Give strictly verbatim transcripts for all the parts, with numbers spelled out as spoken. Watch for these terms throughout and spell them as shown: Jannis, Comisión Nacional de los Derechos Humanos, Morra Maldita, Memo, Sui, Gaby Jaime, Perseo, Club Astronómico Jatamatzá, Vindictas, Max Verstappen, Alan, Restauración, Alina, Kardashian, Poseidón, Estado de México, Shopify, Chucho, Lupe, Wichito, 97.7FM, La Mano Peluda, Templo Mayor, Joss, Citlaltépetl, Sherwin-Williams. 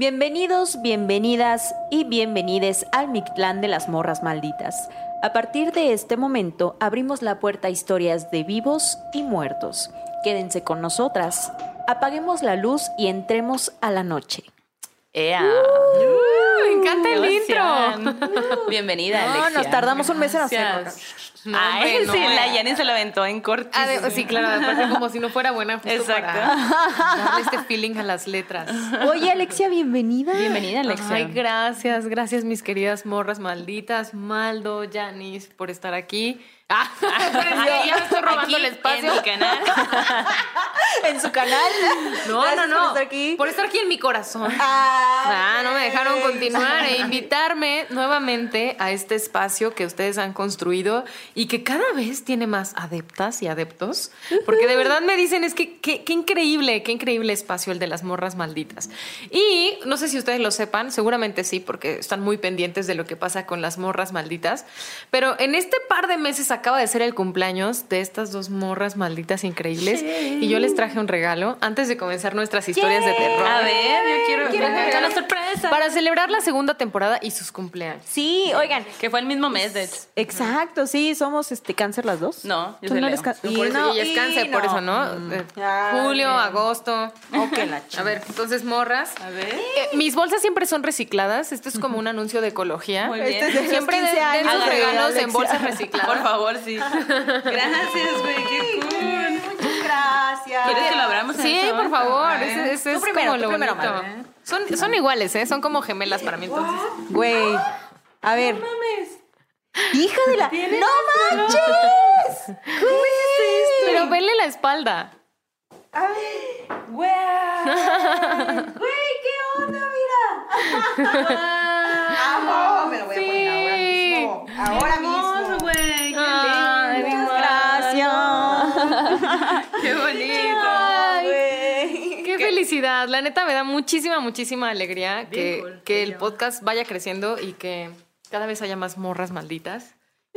Bienvenidos, bienvenidas y bienvenides al Mictlán de las Morras Malditas. A partir de este momento abrimos la puerta a historias de vivos y muertos. Quédense con nosotras, apaguemos la luz y entremos a la noche. ¡Ea! Uh, uh, ¡Me encanta el intro! Uh, Bienvenida, no, Alexia. No, nos tardamos un mes en hacerlo. No, ah, él no, sí, la Jannis se lo aventó en corto. Sí, claro, aparte como si no fuera buena. Justo. Exacto. Para darle este feeling a las letras. Oye, Alexia, bienvenida. Bienvenida, Alexia. Ay, gracias, gracias mis queridas morras malditas, Maldo, Jannis, por estar aquí. Ah, yo, ya me estoy robando el espacio. En mi canal. En su canal. No, gracias no, no. Por estar aquí. Por estar aquí en mi corazón. Ah, ah, no me dejaron continuar e invitarme nuevamente a este espacio que ustedes han construido y que cada vez tiene más adeptas y adeptos. Porque de verdad me dicen, es que qué increíble, qué increíble espacio el de las morras malditas. Y no sé si ustedes lo sepan, seguramente sí, porque están muy pendientes de lo que pasa con las morras malditas. Pero en este par de meses acaba de ser el cumpleaños de estas dos morras malditas increíbles. Sí. Y yo les traje un regalo antes de comenzar nuestras historias yeah. de terror. A ver, yo quiero, quiero ver la sorpresa. Para celebrar la segunda temporada y sus cumpleaños. Sí, oigan. Que fue el mismo mes, de hecho. Exacto, sí. ¿Somos este, cáncer las dos? No, yo soy no Leo. Can- y por eso no, ella es cáncer, no. por eso, ¿no? Mm. Eh, ah, julio, bien. agosto. Okay, la a ver, entonces, morras. A ver. Eh, mis bolsas siempre son recicladas. Esto es como un anuncio de ecología. Muy bien. Este es siempre den de sus regalos en bolsas recicladas. Por favor. Sí. Gracias, güey, qué cool. Muchas gracias. ¿Quieres que lo abramos? Sí, eso? Por favor. Ese, ese es primero, como lo primero, bonito. Madre. Son, son iguales, ¿eh? Son como gemelas para mí, entonces. Güey, a ver. No mames. Hija de la. ¡No manches! ¿Cómo es esto? Pero vele la espalda. A ver, güey. Güey, qué onda, mira. Amo, me lo voy a poner ahora mismo. Ahora mismo, güey. ¡Qué bonito, güey! ¡Qué felicidad! La neta me da muchísima, muchísima alegría que, cool, que el podcast vaya creciendo y que cada vez haya más morras malditas.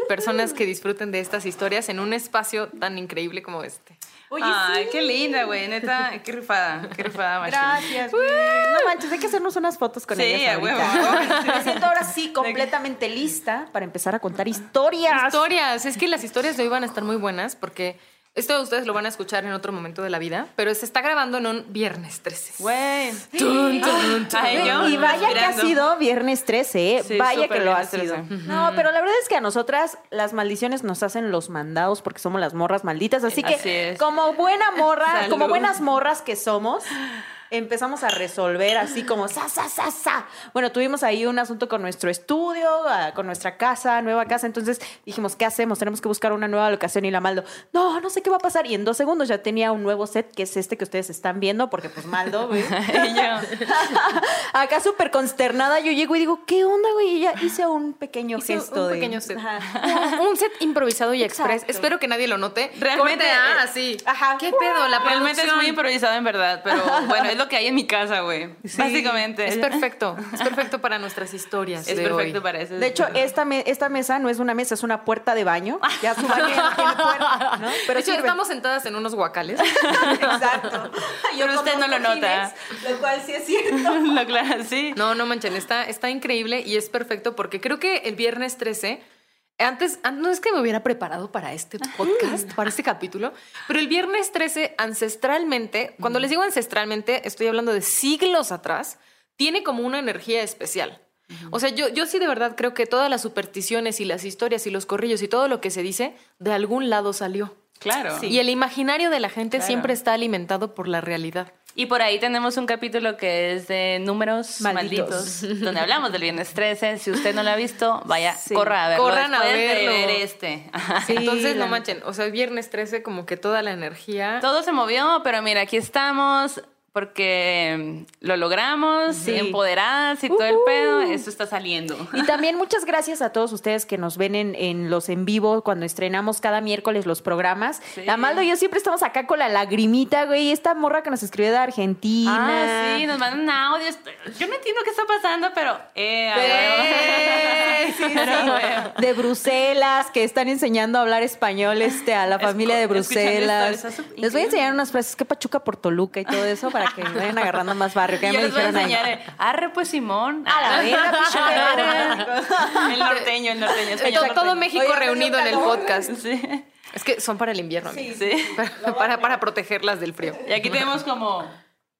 Personas que disfruten de estas historias en un espacio tan increíble como este. Oye, ¡ay, sí. qué linda, güey! Neta, qué rifada, qué rifada, macho. Gracias, güey. No manches, hay que hacernos unas fotos con sí, ellas ahorita. Sí, güey. Me siento ahora sí completamente lista para empezar a contar historias. Historias. Es que las historias de hoy van a estar muy buenas porque... Esto ustedes lo van a escuchar en otro momento de la vida, pero se está grabando en un viernes trece. Güey. Tun, tun, tun. Ay, yo y vaya que ha sido viernes trece, ¿eh? Sí, vaya que lo ha sido. Uh-huh. No, pero la verdad es que a nosotras las maldiciones nos hacen los mandados porque somos las morras malditas. Así que, así como buena morra, salud. Como buenas morras que somos, empezamos a resolver así como sa, sa, sa, sa. Bueno, tuvimos ahí un asunto con nuestro estudio, con nuestra casa, nueva casa. Entonces dijimos, ¿qué hacemos? Tenemos que buscar una nueva locación. Y la Maldo, no, no sé qué va a pasar. Y en dos segundos ya tenía un nuevo set, que es este que ustedes están viendo, porque pues Maldo, güey. Acá súper consternada yo llego y digo, ¿qué onda, güey? Y ya hice un pequeño hice gesto. Un de... pequeño set. Un set improvisado y exacto. Express. Espero que nadie lo note. Realmente, ah, sí. Ajá. ¿Qué pedo? La realmente producción. Es muy improvisado, en verdad. Pero bueno, es lo que hay en mi casa, güey. Sí, básicamente. Es perfecto. Es perfecto para nuestras historias. Es de perfecto hoy. Para eso. De hecho, esta, me- esta mesa no es una mesa, es una puerta de baño. Ya su baño no tiene puerta, ¿no? Pero de hecho, sirve. Estamos sentadas en unos guacales. Exacto. Yo pero usted no lo cojines, nota. Lo cual sí es cierto. Lo claro, sí. No, no manchen. Está, está increíble y es perfecto porque creo que el viernes trece... Antes, no es que me hubiera preparado para este podcast, para este capítulo, pero el viernes trece, ancestralmente, cuando les digo ancestralmente, estoy hablando de siglos atrás, tiene como una energía especial. O sea, yo, yo sí de verdad creo que todas las supersticiones y las historias y los corrillos y todo lo que se dice, de algún lado salió. Claro. Sí. Y el imaginario de la gente claro. siempre está alimentado por la realidad. Y por ahí tenemos un capítulo que es de números malditos, malditos donde hablamos del viernes trece. Si usted no lo ha visto, vaya, sí. corra a verlo. Corran a verlo. Ver este. Sí, entonces, la... no manchen. O sea, el viernes trece como que toda la energía. Todo se movió, pero mira, aquí estamos porque lo logramos, sí. empoderadas y uh-huh. todo el pedo. Eso está saliendo. Y también muchas gracias a todos ustedes que nos ven en, en los en vivo cuando estrenamos cada miércoles los programas. Sí. La Maldo y yo siempre estamos acá con la lagrimita, güey. Esta morra que nos escribió de Argentina. Ah, sí, nos mandan audios. Yo no entiendo qué está pasando, pero... Eh, sí. Sí, sí, sí. De Bruselas, que están enseñando a hablar español este, a la familia es, de Bruselas. Les voy a enseñar unas frases que Pachuca por Toluca y todo eso para para que vayan agarrando más barrio. Que ya me dijeron ahí. Arre, pues Simón. A la vera, el norteño, el norteño. Todo, todo México Oye, reunido en el podcast. Sí. Es que son para el invierno, amiga. Sí, sí. Para, para, para protegerlas del frío. Y aquí tenemos como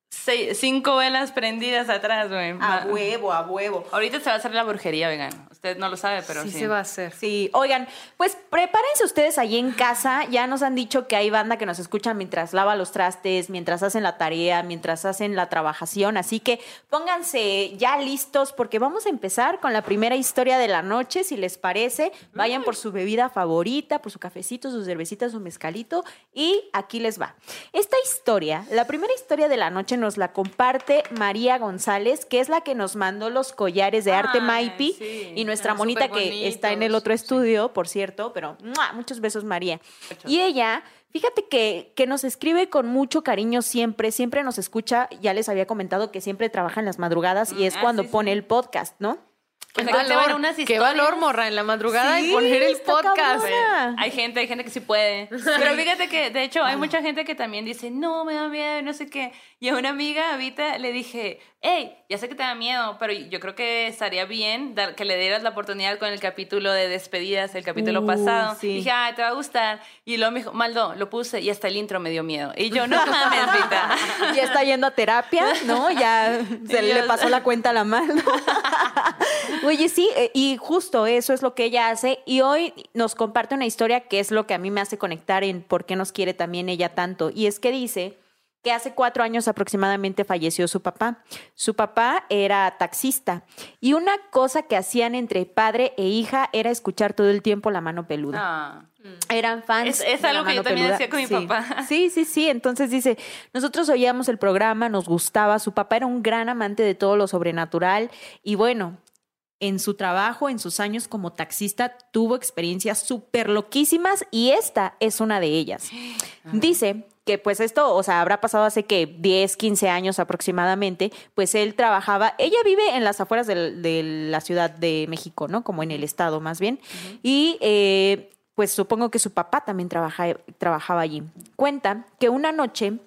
seis, cinco velas prendidas atrás, güey. A huevo, a huevo. Ahorita se va a hacer la brujería, vegan. Usted no lo sabe, pero sí. Sí, se va a hacer. Sí. Oigan, pues prepárense ustedes ahí en casa. Ya nos han dicho que hay banda que nos escucha mientras lava los trastes, mientras hacen la tarea, mientras hacen la trabajación. Así que pónganse ya listos porque vamos a empezar con la primera historia de la noche. Si les parece, vayan por su bebida favorita, por su cafecito, sus cervecitas, su mezcalito. Y aquí les va. Esta historia, la primera historia de la noche, nos la comparte María González, que es la que nos mandó los collares de Ay, arte Maipi, sí, y nuestra monita que bonitos, está en el otro estudio, sí. por cierto, pero ¡mua! Muchos besos, María. Mucho. Y ella, fíjate que, que nos escribe con mucho cariño siempre, siempre nos escucha, ya les había comentado que siempre trabaja en las madrugadas y es ah, cuando sí, pone sí. el podcast, ¿no? Qué valor, qué valor, morra, en la madrugada sí, y poner el podcast. Cabrona. Hay gente, hay gente que sí puede. Sí. Pero fíjate que, de hecho, hay mucha gente que también dice, no, me da miedo, no sé qué. Y a una amiga ahorita le dije, hey, ya sé que te da miedo, pero yo creo que estaría bien dar, que le dieras la oportunidad con el capítulo de despedidas, el capítulo uh, pasado. Sí. Y dije, ay, te va a gustar. Y luego me dijo, Maldo, lo puse y hasta el intro me dio miedo. Y yo, no mames, Rita. Ya está yendo a terapia, ¿no? Ya se y le yo... pasó la cuenta a la Maldo. Oye, sí, y justo eso es lo que ella hace y hoy nos comparte una historia que es lo que a mí me hace conectar en por qué nos quiere también ella tanto. Y es que dice que hace cuatro años aproximadamente falleció su papá. Su papá era taxista y una cosa que hacían entre padre e hija era escuchar todo el tiempo La Mano Peluda. Ah. Eran fans. Es, es algo que yo también peluda. Decía con mi sí. papá. Sí, sí, sí. Entonces dice, nosotros oíamos el programa, nos gustaba, su papá era un gran amante de todo lo sobrenatural y bueno... En su trabajo, en sus años como taxista, tuvo experiencias súper loquísimas y esta es una de ellas. Dice que pues esto, o sea, habrá pasado hace que diez, quince años aproximadamente, pues él trabajaba, ella vive en las afueras del, de la Ciudad de México, ¿no? Como en el estado más bien. Uh-huh. Y eh, pues supongo que su papá también trabaja, trabajaba allí. Cuenta que una noche...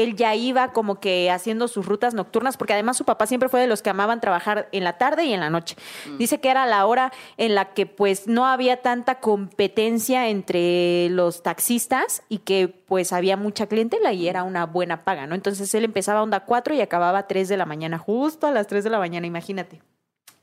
él ya iba como que haciendo sus rutas nocturnas, porque además su papá siempre fue de los que amaban trabajar en la tarde y en la noche. Mm. Dice que era la hora en la que pues no había tanta competencia entre los taxistas y que pues había mucha clientela y era una buena paga, ¿no? Entonces él empezaba onda cuatro y acababa tres de la mañana, justo a las tres de la mañana, imagínate.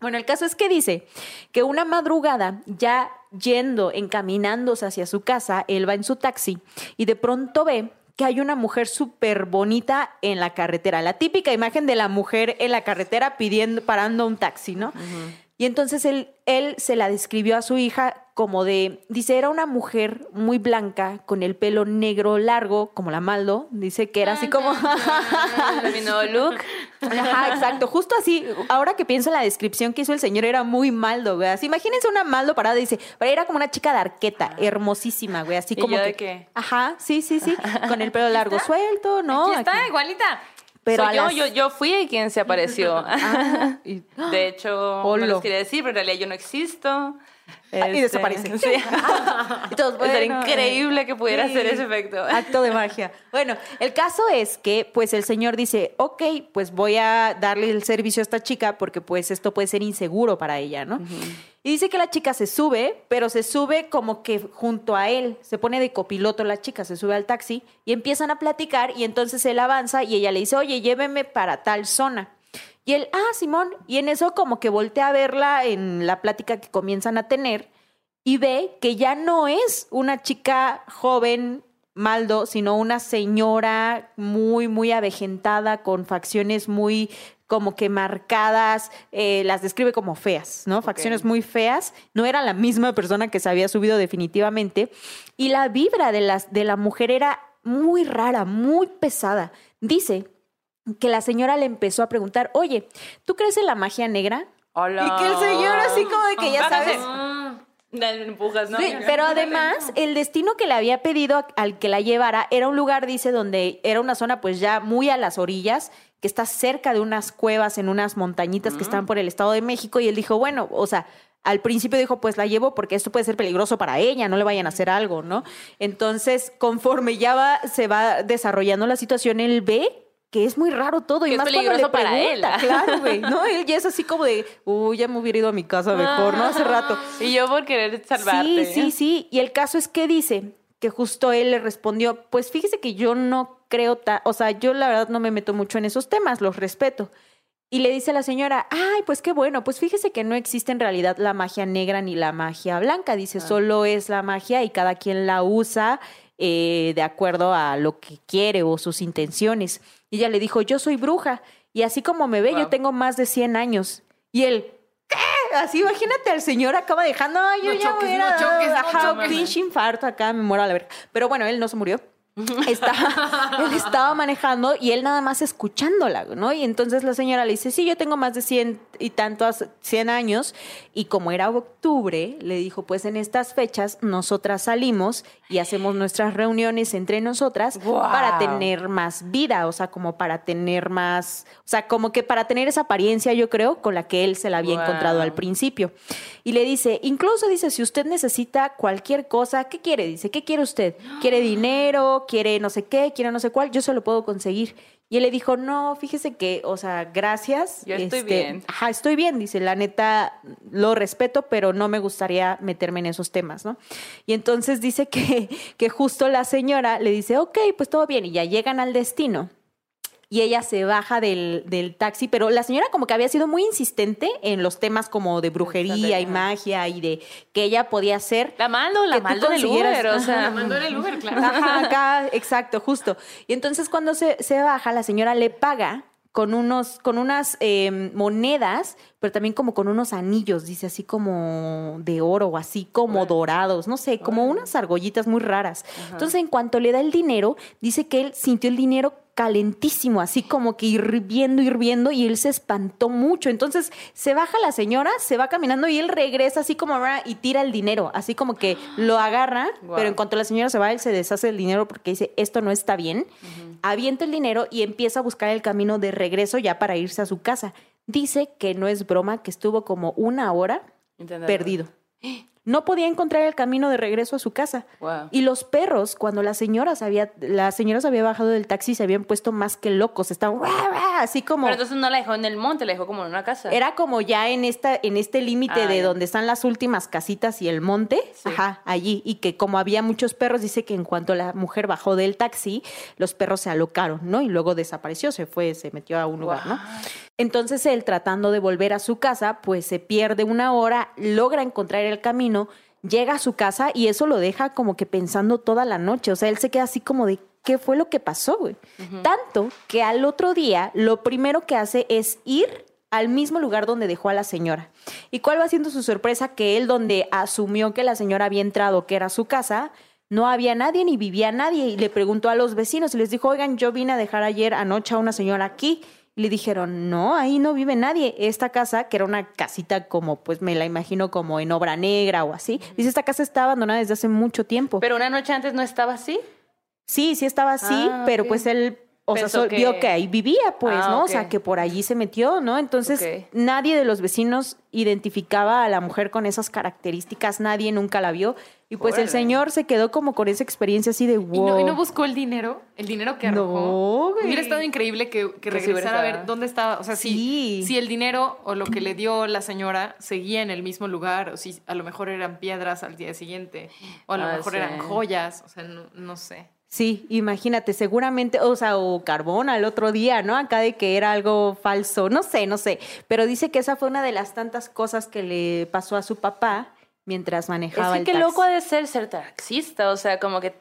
Bueno, el caso es que dice que una madrugada ya yendo, encaminándose hacia su casa, él va en su taxi y de pronto ve... que hay una mujer súper bonita en la carretera. La típica imagen de la mujer en la carretera pidiendo, parando un taxi, ¿no? Uh-huh. Y entonces él, él se la describió a su hija como de... Dice, era una mujer muy blanca, con el pelo negro largo, como la Maldo. Dice que era así como... mi nuevo look. Ajá, exacto. Justo así. Ahora que pienso en la descripción que hizo el señor, era muy Maldo, güey. Así, imagínense una Maldo parada. Dice, pero era como una chica de Arqueta, hermosísima, güey. Así como ¿y yo que, de qué? Ajá, sí, sí, sí. Con el pelo largo ¿está? Suelto, ¿no? Aquí está, aquí. Igualita. Pero so, yo, las... yo, yo fui quien se apareció. Ah, y... De hecho, Olo. No les quería decir, pero en realidad yo no existo. Este... Y desaparece. Sí. Entonces, bueno, era increíble que pudiera sí. hacer ese efecto. Acto de magia. Bueno, el caso es que pues el señor dice, ok, pues voy a darle el servicio a esta chica porque pues esto puede ser inseguro para ella, ¿no? Uh-huh. Y dice que la chica se sube, pero se sube como que junto a él. Se pone de copiloto la chica, se sube al taxi y empiezan a platicar y entonces él avanza y ella le dice, oye, lléveme para tal zona. Y él, ah, Simón, y en eso como que voltea a verla en la plática que comienzan a tener y ve que ya no es una chica joven, Maldo, sino una señora muy, muy avejentada, con facciones muy como que marcadas, eh, las describe como feas, ¿no? Okay. Facciones muy feas, no era la misma persona que se había subido definitivamente y la vibra de las, de la mujer era muy rara, muy pesada. Dice... que la señora le empezó a preguntar, oye, ¿tú crees en la magia negra? Hola. Y que el señor así como de que ya sabes... empujas, ¿no? Sí, pero además el destino que le había pedido al que la llevara era un lugar, dice, donde era una zona pues ya muy a las orillas, que está cerca de unas cuevas en unas montañitas mm. que están por el Estado de México y él dijo, bueno, o sea... Al principio dijo, pues la llevo porque esto puede ser peligroso para ella, no le vayan a hacer algo, ¿no? Entonces, conforme ya va, se va desarrollando la situación, él ve que es muy raro todo. Y es más peligroso cuando le pregunta, para él. Claro, güey. No, él ya es así como de, uy, ya me hubiera ido a mi casa mejor, ah, ¿no? Hace rato. Y yo por querer salvarte. Sí, sí, sí. Y el caso es que dice que justo él le respondió, pues fíjese que yo no creo, ta- o sea, yo la verdad no me meto mucho en esos temas, los respeto. Y le dice a la señora, ay, pues qué bueno, pues fíjese que no existe en realidad la magia negra ni la magia blanca. Dice, ah. solo es la magia y cada quien la usa eh, de acuerdo a lo que quiere o sus intenciones. Y ella le dijo, yo soy bruja y así como me ve, wow. yo tengo más de cien años. Y él, ¿qué? Así imagínate al señor acaba dejando, ay, yo no ya choques, hubiera no choques, dado, no ajá, un pinche infarto acá, me muero a la verga. Pero bueno, él no se murió. Estaba, él estaba manejando y él nada más escuchándola, ¿no? Y entonces la señora le dice, sí, yo tengo más de cien y tantos, cien años. Y como era octubre, le dijo, pues en estas fechas nosotras salimos y hacemos nuestras reuniones entre nosotras wow. para tener más vida, o sea, como para tener más, o sea, como que para tener esa apariencia, yo creo, con la que él se la había wow. encontrado al principio. Y le dice, incluso dice, si usted necesita cualquier cosa, ¿qué quiere? Dice, ¿qué quiere usted? ¿Quiere dinero? Quiere no sé qué, quiere no sé cuál, yo se lo puedo conseguir. Y él le dijo, no, fíjese que, o sea, gracias. Yo estoy este, bien. Ajá, estoy bien, dice, la neta, lo respeto, pero no me gustaría meterme en esos temas, ¿no? Y entonces dice que, que justo la señora le dice, ok, pues todo bien, y ya llegan al destino. Y ella se baja del, del taxi, pero la señora como que había sido muy insistente en los temas como de brujería y magia y de que ella podía hacer... La Maldo, la Maldo en el Uber, o sea... La Maldo en el Uber, claro. Ajá, acá, exacto, justo. Y entonces cuando se, se baja, la señora le paga con unos con unas eh, monedas, pero también como con unos anillos, dice, así como de oro o así como bueno. dorados, no sé, como bueno. unas argollitas muy raras. Ajá. Entonces, en cuanto le da el dinero, dice que él sintió el dinero calentísimo, así como que hirviendo, hirviendo, y él se espantó mucho. Entonces, se baja la señora, se va caminando y él regresa así como y tira el dinero, así como que lo agarra, wow. pero en cuanto la señora se va, él se deshace del dinero porque dice, esto no está bien. Uh-huh. Avienta el dinero y empieza a buscar el camino de regreso ya para irse a su casa. Dice que no es broma, que estuvo como una hora Entendado. perdido. No podía encontrar el camino de regreso a su casa. Wow. Y los perros, cuando las señoras había, las señoras había bajado del taxi, se habían puesto más que locos. Estaban así como... Pero entonces no la dejó en el monte, la dejó como en una casa. Era como ya en esta, en este límite ah, de ya. donde están las últimas casitas y el monte. Sí. Ajá, allí. Y que como había muchos perros, dice que en cuanto la mujer bajó del taxi, los perros se alocaron, ¿no? Y luego desapareció, se fue, se metió a un lugar, wow. ¿no? Entonces él, tratando de volver a su casa, pues se pierde una hora, logra encontrar el camino, llega a su casa y eso lo deja como que pensando toda la noche. O sea, él se queda así como de, ¿qué fue lo que pasó, güey? Uh-huh. Tanto que al otro día lo primero que hace es ir al mismo lugar donde dejó a la señora. ¿Y cuál va siendo su sorpresa? Que él, donde asumió que la señora había entrado, que era su casa, no había nadie ni vivía nadie. Y le preguntó a los vecinos y les dijo, oigan, yo vine a dejar ayer anoche a una señora aquí. Le dijeron, no, ahí no vive nadie. Esta casa, que era una casita como, pues me la imagino como en obra negra o así. Dice, esta casa está abandonada desde hace mucho tiempo. ¿Pero una noche antes no estaba así? Sí, sí estaba así, ah, pero okay. pues él, o Pensó sea, que... vio que ahí vivía, pues, ah, ¿no? Okay. O sea, que por allí se metió, ¿no? Entonces, okay. nadie de los vecinos identificaba a la mujer con esas características. Nadie nunca la vio. Y pues Órale. el señor se quedó como con esa experiencia así de wow. ¿Y no, y no buscó el dinero? ¿El dinero que arrojó? No, güey. Hubiera estado increíble que, que regresara a ver dónde estaba. O sea, sí. si, si el dinero o lo que le dio la señora seguía en el mismo lugar, o si a lo mejor eran piedras al día siguiente, o a lo ah, mejor sí. eran joyas, o sea, no, no sé. Sí, imagínate, seguramente, o sea, o carbón al otro día, ¿no? Acá de que era algo falso, no sé, no sé. Pero dice que esa fue una de las tantas cosas que le pasó a su papá mientras manejaba el taxi. Es que qué loco ha de ser ser taxista, o sea, como que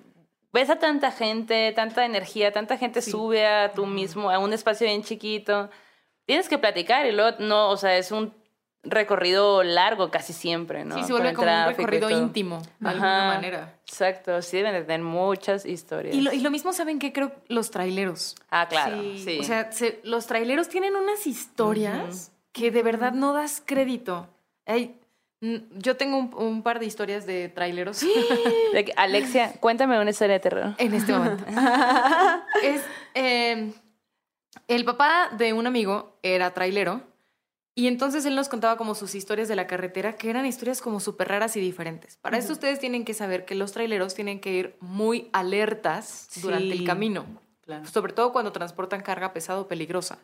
ves a tanta gente, tanta energía, tanta gente sí. sube a tú mismo, a un espacio bien chiquito. Tienes que platicar y luego, no, o sea, es un recorrido largo casi siempre, ¿no? Sí, se vuelve como un recorrido íntimo, de alguna manera. Exacto, sí deben de tener muchas historias. Y lo, y lo mismo saben que creo los traileros. Ah, claro, sí. sí. O sea, se, los traileros tienen unas historias uh-huh. que de verdad no das crédito. Hay... Yo tengo un, un par de historias de traileros. Sí. Alexia, cuéntame una historia de terror. En este momento. es, eh, el papá de un amigo era trailero y entonces él nos contaba como sus historias de la carretera, que eran historias como súper raras y diferentes. Para uh-huh. esto ustedes tienen que saber que los traileros tienen que ir muy alertas sí. durante el camino. Claro. Sobre todo cuando transportan carga pesada o peligrosa.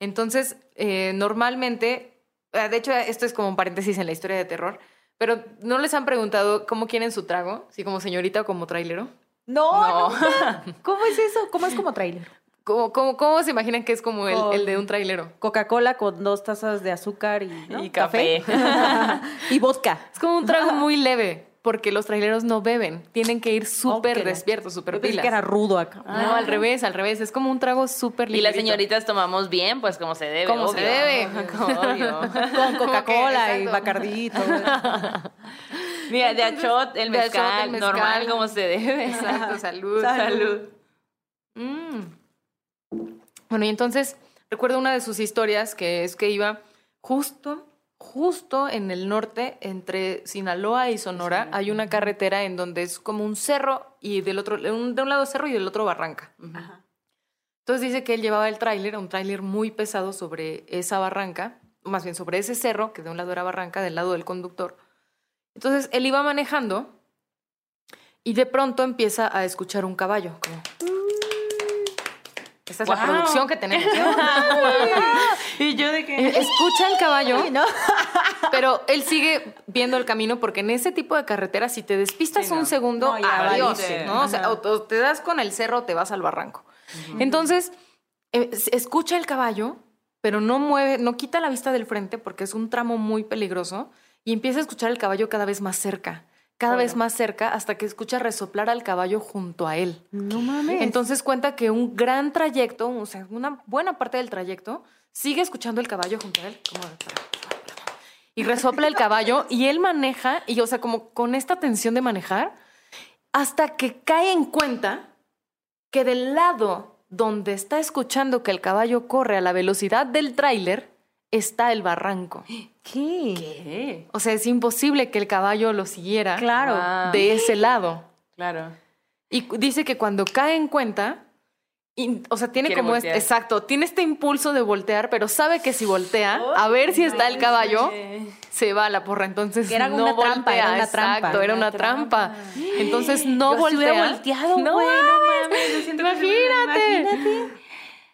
Entonces, eh, normalmente, de hecho, esto es como un paréntesis en la historia de terror, pero ¿no les han preguntado cómo quieren su trago? ¿Si como señorita o como trailero? No, no. Nunca. ¿Cómo es eso? ¿Cómo es como trailero? ¿Cómo, cómo, cómo se imaginan que es como el, el de un trailero? Coca-Cola con dos tazas de azúcar y, ¿no? y café. café. Y vodka. Es como un trago muy leve, porque los traileros no beben. Tienen que ir súper okay. despiertos, súper pilas. Yo pensé que era rudo acá. Ah, no, al revés, al revés. Es como un trago súper ligerito. Y las señoritas tomamos bien, pues como se debe. Como obvio, se debe. Obvio, obvio. Con Coca-Cola y Bacardí. Mira, de achot, el mezcal, normal, como se debe. Exacto, salud. Salud. Mmm. Bueno, y entonces recuerdo una de sus historias que es que iba justo, justo en el norte, entre Sinaloa y Sonora, Sinaloa. Hay una carretera en donde es como un cerro y del otro, un, de un lado cerro y del otro barranca. Ajá. Entonces dice que él llevaba el tráiler, un tráiler muy pesado sobre esa barranca, más bien sobre ese cerro, que de un lado era barranca, del lado del conductor. Entonces él iba manejando y de pronto empieza a escuchar un caballo, como... Esta es wow. la producción que tenemos. Y yo de que... Escucha el caballo, sí, ¿no? Pero él sigue viendo el camino porque en ese tipo de carretera, si te despistas sí, no. un segundo, no, ya, adiós, sí. ¿no? O sea, o te das con el cerro o te vas al barranco. Uh-huh. Entonces, escucha el caballo, pero no mueve, no quita la vista del frente porque es un tramo muy peligroso y empieza a escuchar el caballo cada vez más cerca. Cada bueno. vez más cerca hasta que escucha resoplar al caballo junto a él. No mames. Entonces cuenta que un gran trayecto, o sea, una buena parte del trayecto, sigue escuchando el caballo junto a él. Como... Y resopla el caballo y él maneja, y o sea, como con esta tensión de manejar, hasta que cae en cuenta que del lado donde está escuchando que el caballo corre a la velocidad del tráiler, está el barranco. ¿Qué? ¿Qué? O sea, es imposible que el caballo lo siguiera claro. de ese lado. Claro. Y dice que cuando cae en cuenta, y, o sea, tiene Quiere como este, exacto, tiene este impulso de voltear, pero sabe que si voltea, oh, a ver si no, está el caballo, no. se va a la porra. Entonces era no una voltea. Trampa, era una trampa. Exacto, era una trampa. trampa. Entonces no yo voltea. Yo volteado, güey. No, bueno, mames. Yo imagínate. Imagínate.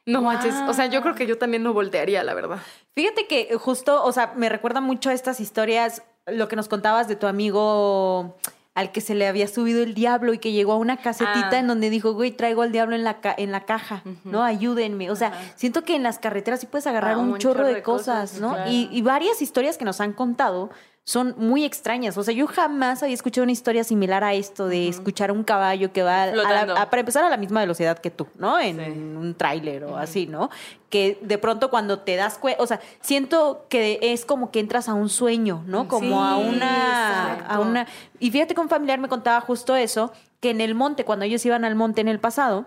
No wow. manches, o sea, yo creo que yo también no voltearía, la verdad. Fíjate que justo, o sea, me recuerda mucho a estas historias, lo que nos contabas de tu amigo al que se le había subido el diablo y que llegó a una casetita ah. en donde dijo, güey, traigo al diablo en la, ca- en la caja, uh-huh. ¿no? Ayúdenme. O sea, uh-huh. siento que en las carreteras sí puedes agarrar ah, un, un chorro, chorro de cosas, cosas ¿no? Claro. Y, y varias historias que nos han contado son muy extrañas. O sea, yo jamás había escuchado una historia similar a esto de uh-huh. escuchar un caballo que va, a la, a, para empezar, a la misma velocidad que tú, ¿no? En sí. un tráiler o uh-huh. así, ¿no? Que de pronto cuando te das cuenta, o sea, siento que es como que entras a un sueño, ¿no? Como sí, a una... Exacto. a una Y fíjate que un familiar me contaba justo eso, que en el monte, cuando ellos iban al monte en el pasado,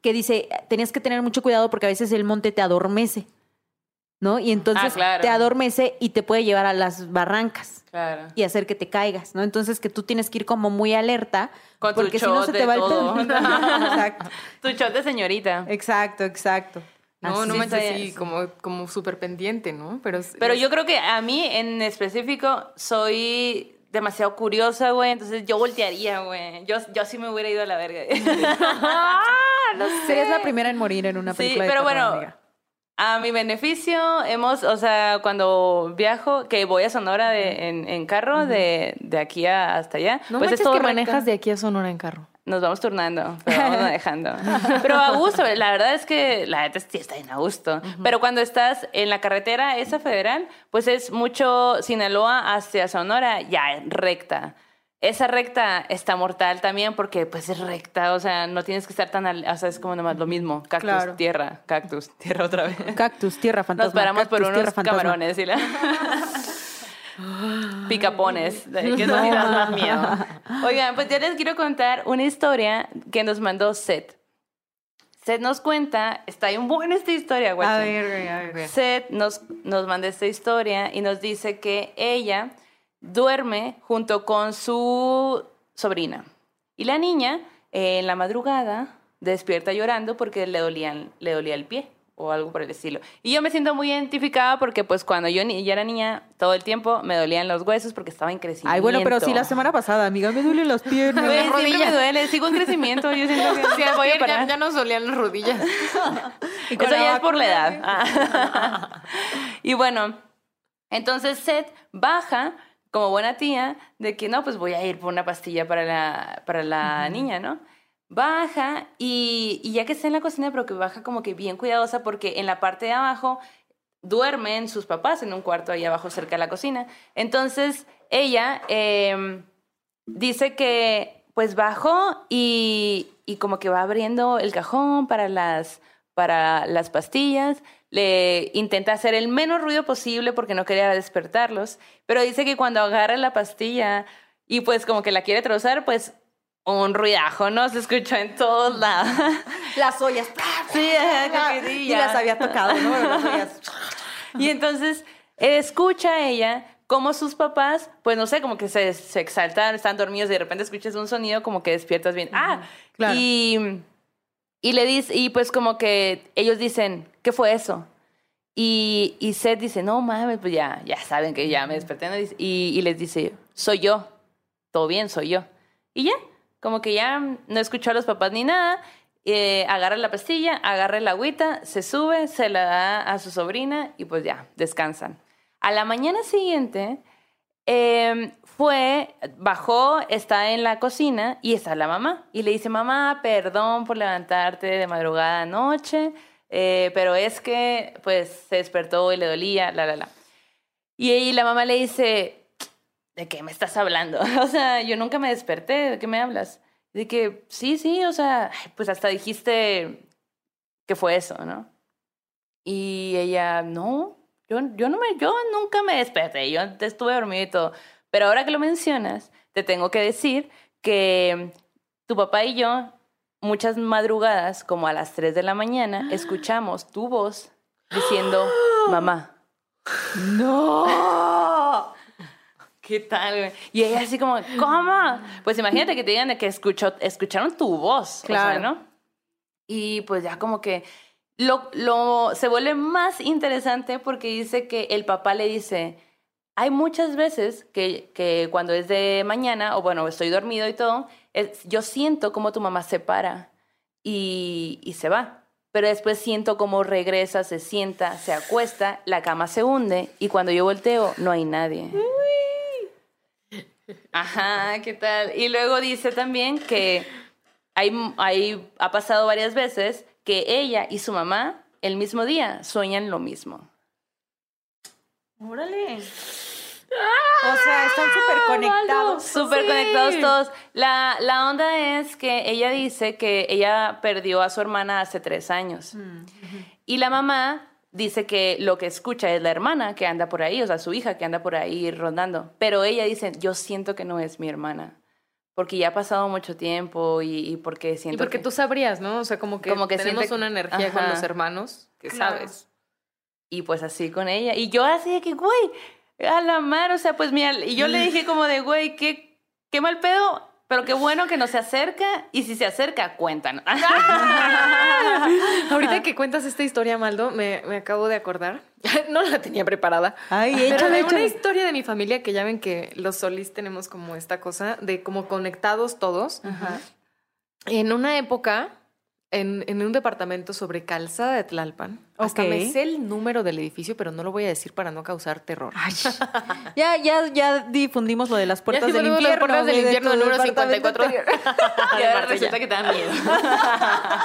que dice, tenías que tener mucho cuidado porque a veces el monte te adormece. ¿No? Y entonces ah, claro. te adormece y te puede llevar a las barrancas claro. y hacer que te caigas, ¿no? Entonces que tú tienes que ir como muy alerta con porque si no se te va todo. El pelo. Exacto. Tu shot de señorita. Exacto, exacto. No, así no manches, así como, como súper pendiente, ¿no? Pero, Pero es... yo creo que a mí en específico soy... demasiado curiosa, güey, entonces yo voltearía, güey. Yo, yo sí me hubiera ido a la verga. No sé. Serías la primera en morir en una película. Sí, pero de terror, bueno, amiga. A mi beneficio hemos, o sea, cuando viajo, que voy a Sonora de, en, en carro, uh-huh. de, de aquí a, hasta allá. No pues manches es todo que recto. Manejas de aquí a Sonora en carro. Nos vamos turnando, pero vamos manejando. Pero a gusto, la verdad es que la gente sí está bien a gusto. Uh-huh. Pero cuando estás en la carretera esa federal, pues es mucho Sinaloa hacia Sonora, ya recta. Esa recta está mortal también porque pues es recta, o sea, no tienes que estar tan... Al, o sea, es como nomás lo mismo. Cactus, claro. tierra, cactus, tierra otra vez. Cactus, tierra, fantasma. Nos paramos cactus, por unos camarones y la... picapones, que no tiene más miedo. Oigan, pues yo les quiero contar una historia que nos mandó Seth. Seth nos cuenta, está ahí un buen esta historia, güey. A ver, güey, a ver. Seth nos, nos manda esta historia y nos dice que ella duerme junto con su sobrina. Y la niña, eh, en la madrugada, despierta llorando porque le dolían, le dolía el pie. o algo por el estilo. Y yo me siento muy identificada porque pues cuando yo, ni, yo era niña, todo el tiempo me dolían los huesos porque estaba en crecimiento. Ay, bueno, pero sí, la semana pasada, amiga, me duelen las piernas, pues, las rodillas. Siempre me duele, sigo en crecimiento. Yo siento que sí, voy a ir, ya, ya nos dolían las rodillas. Y eso ya es por la edad. Y bueno, entonces Seth baja como buena tía de que no, pues voy a ir por una pastilla para la, para la uh-huh. niña, ¿no? Baja y, y ya que está en la cocina, pero que baja como que bien cuidadosa porque en la parte de abajo duermen sus papás en un cuarto ahí abajo cerca de la cocina. Entonces ella eh, dice que pues bajó y, y como que va abriendo el cajón para las, para las pastillas. Le intenta hacer el menos ruido posible porque no quería despertarlos. Pero dice que cuando agarra la pastilla y pues como que la quiere trozar, pues... un ruidajo, ¿no? Se escuchó en todos lados. Las ollas. Sí, la, y las había tocado, ¿no? Las ollas. Y entonces escucha ella cómo sus papás, pues no sé, como que se, se exaltan, están dormidos y de repente escuchas un sonido como que despiertas bien. Uh-huh. Ah, claro. Y, y le dice, y pues como que ellos dicen, ¿qué fue eso? Y, y Seth dice, no mames, pues ya, ya saben que ya me desperté. ¿No? Y, y les dice, soy yo, todo bien, soy yo. Y ya. Como que ya no escuchó a los papás ni nada, eh, agarra la pastilla, agarra el agüita, se sube, se la da a su sobrina y pues ya, descansan. A la mañana siguiente eh, fue, bajó, está en la cocina y está la mamá. Y le dice, mamá, perdón por levantarte de madrugada anoche, eh, pero es que pues se despertó y le dolía, la, la, la. Y, y la mamá le dice... ¿de qué me estás hablando? O sea, yo nunca me desperté, ¿de qué me hablas? De que, sí, sí, o sea, pues hasta dijiste que fue eso, ¿no? Y ella, no, yo, yo, no me, yo nunca me desperté, yo estuve dormido y todo. Pero ahora que lo mencionas, te tengo que decir que tu papá y yo, muchas madrugadas, como a las tres de la mañana, escuchamos tu voz diciendo, mamá. ¡No! ¿Qué tal, güey? Y ella así como, ¿cómo? Pues imagínate que te digan que escuchó, escucharon tu voz. Claro. O sea, ¿no? Y pues ya como que lo, lo, se vuelve más interesante porque dice que el papá le dice, hay muchas veces que, que cuando es de mañana, o bueno, estoy dormido y todo, es, yo siento como tu mamá se para y, y se va. Pero después siento como regresa, se sienta, se acuesta, la cama se hunde y cuando yo volteo no hay nadie. Ajá, ¿qué tal? Y luego dice también que hay, hay, ha pasado varias veces que ella y su mamá el mismo día sueñan lo mismo. ¡Órale! ¡Ah! O sea, están súper conectados. Súper sí. conectados todos. La, la onda es que ella dice que ella perdió a su hermana hace tres años. Mm. Y la mamá... dice que lo que escucha es la hermana que anda por ahí, o sea, su hija que anda por ahí rondando. Pero ella dice, yo siento que no es mi hermana, porque ya ha pasado mucho tiempo y, y porque siento. Y porque que... tú sabrías, ¿no? O sea, como que, como que tenemos siente... una energía Ajá. con los hermanos que claro. sabes. Y pues así con ella. Y yo así de que, güey, a la mar, o sea, pues mira, y yo le dije como de, güey, qué, qué mal pedo. Pero qué bueno que no se acerca, y si se acerca, cuéntanos. ¡Ah! Ahorita que cuentas esta historia, Maldo, me, me acabo de acordar. No la tenía preparada. Ay, échale, pero de échale. Una historia de mi familia que ya ven que los Solís tenemos como esta cosa de como conectados todos. Ajá. En una época, en, en un departamento sobre Calzada de Tlalpan, okay. hasta me sé el número del edificio, pero no lo voy a decir para no causar terror. Ay. ya, ya, ya difundimos lo de las puertas ya del infierno. Las puertas del infierno de número cincuenta y cuatro. Y ahora resulta que te da miedo.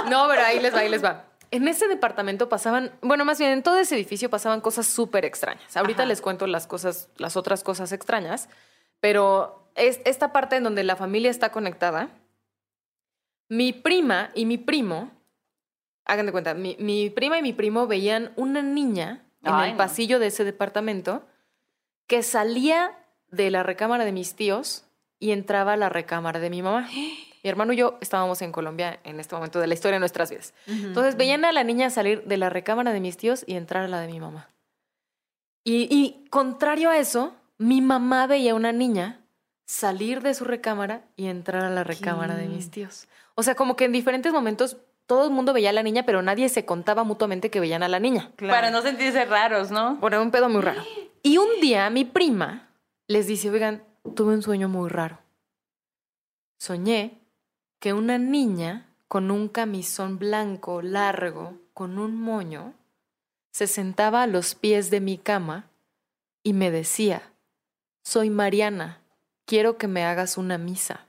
No, pero ahí les va, ahí les va. En ese departamento pasaban, bueno, más bien en todo ese edificio pasaban cosas súper extrañas. Ahorita Ajá. les cuento las cosas, las otras cosas extrañas, pero es esta parte en donde la familia está conectada. Mi prima y mi primo, hagan de cuenta, mi, mi prima y mi primo veían una niña en Ay, el no. pasillo de ese departamento que salía de la recámara de mis tíos y entraba a la recámara de mi mamá. Mi hermano y yo estábamos en Colombia en este momento de la historia de nuestras vidas. Uh-huh, Entonces uh-huh. veían a la niña salir de la recámara de mis tíos y entrar a la de mi mamá. Y, y contrario a eso, mi mamá veía a una niña salir de su recámara y entrar a la recámara ¿Qué? De mis tíos. O sea, como que en diferentes momentos todo el mundo veía a la niña, pero nadie se contaba mutuamente que veían a la niña. Claro. Para no sentirse raros, ¿no? Bueno, un pedo muy raro. Y un día mi prima les dice, oigan, tuve un sueño muy raro. Soñé que una niña con un camisón blanco largo, con un moño, se sentaba a los pies de mi cama y me decía, soy Mariana, quiero que me hagas una misa.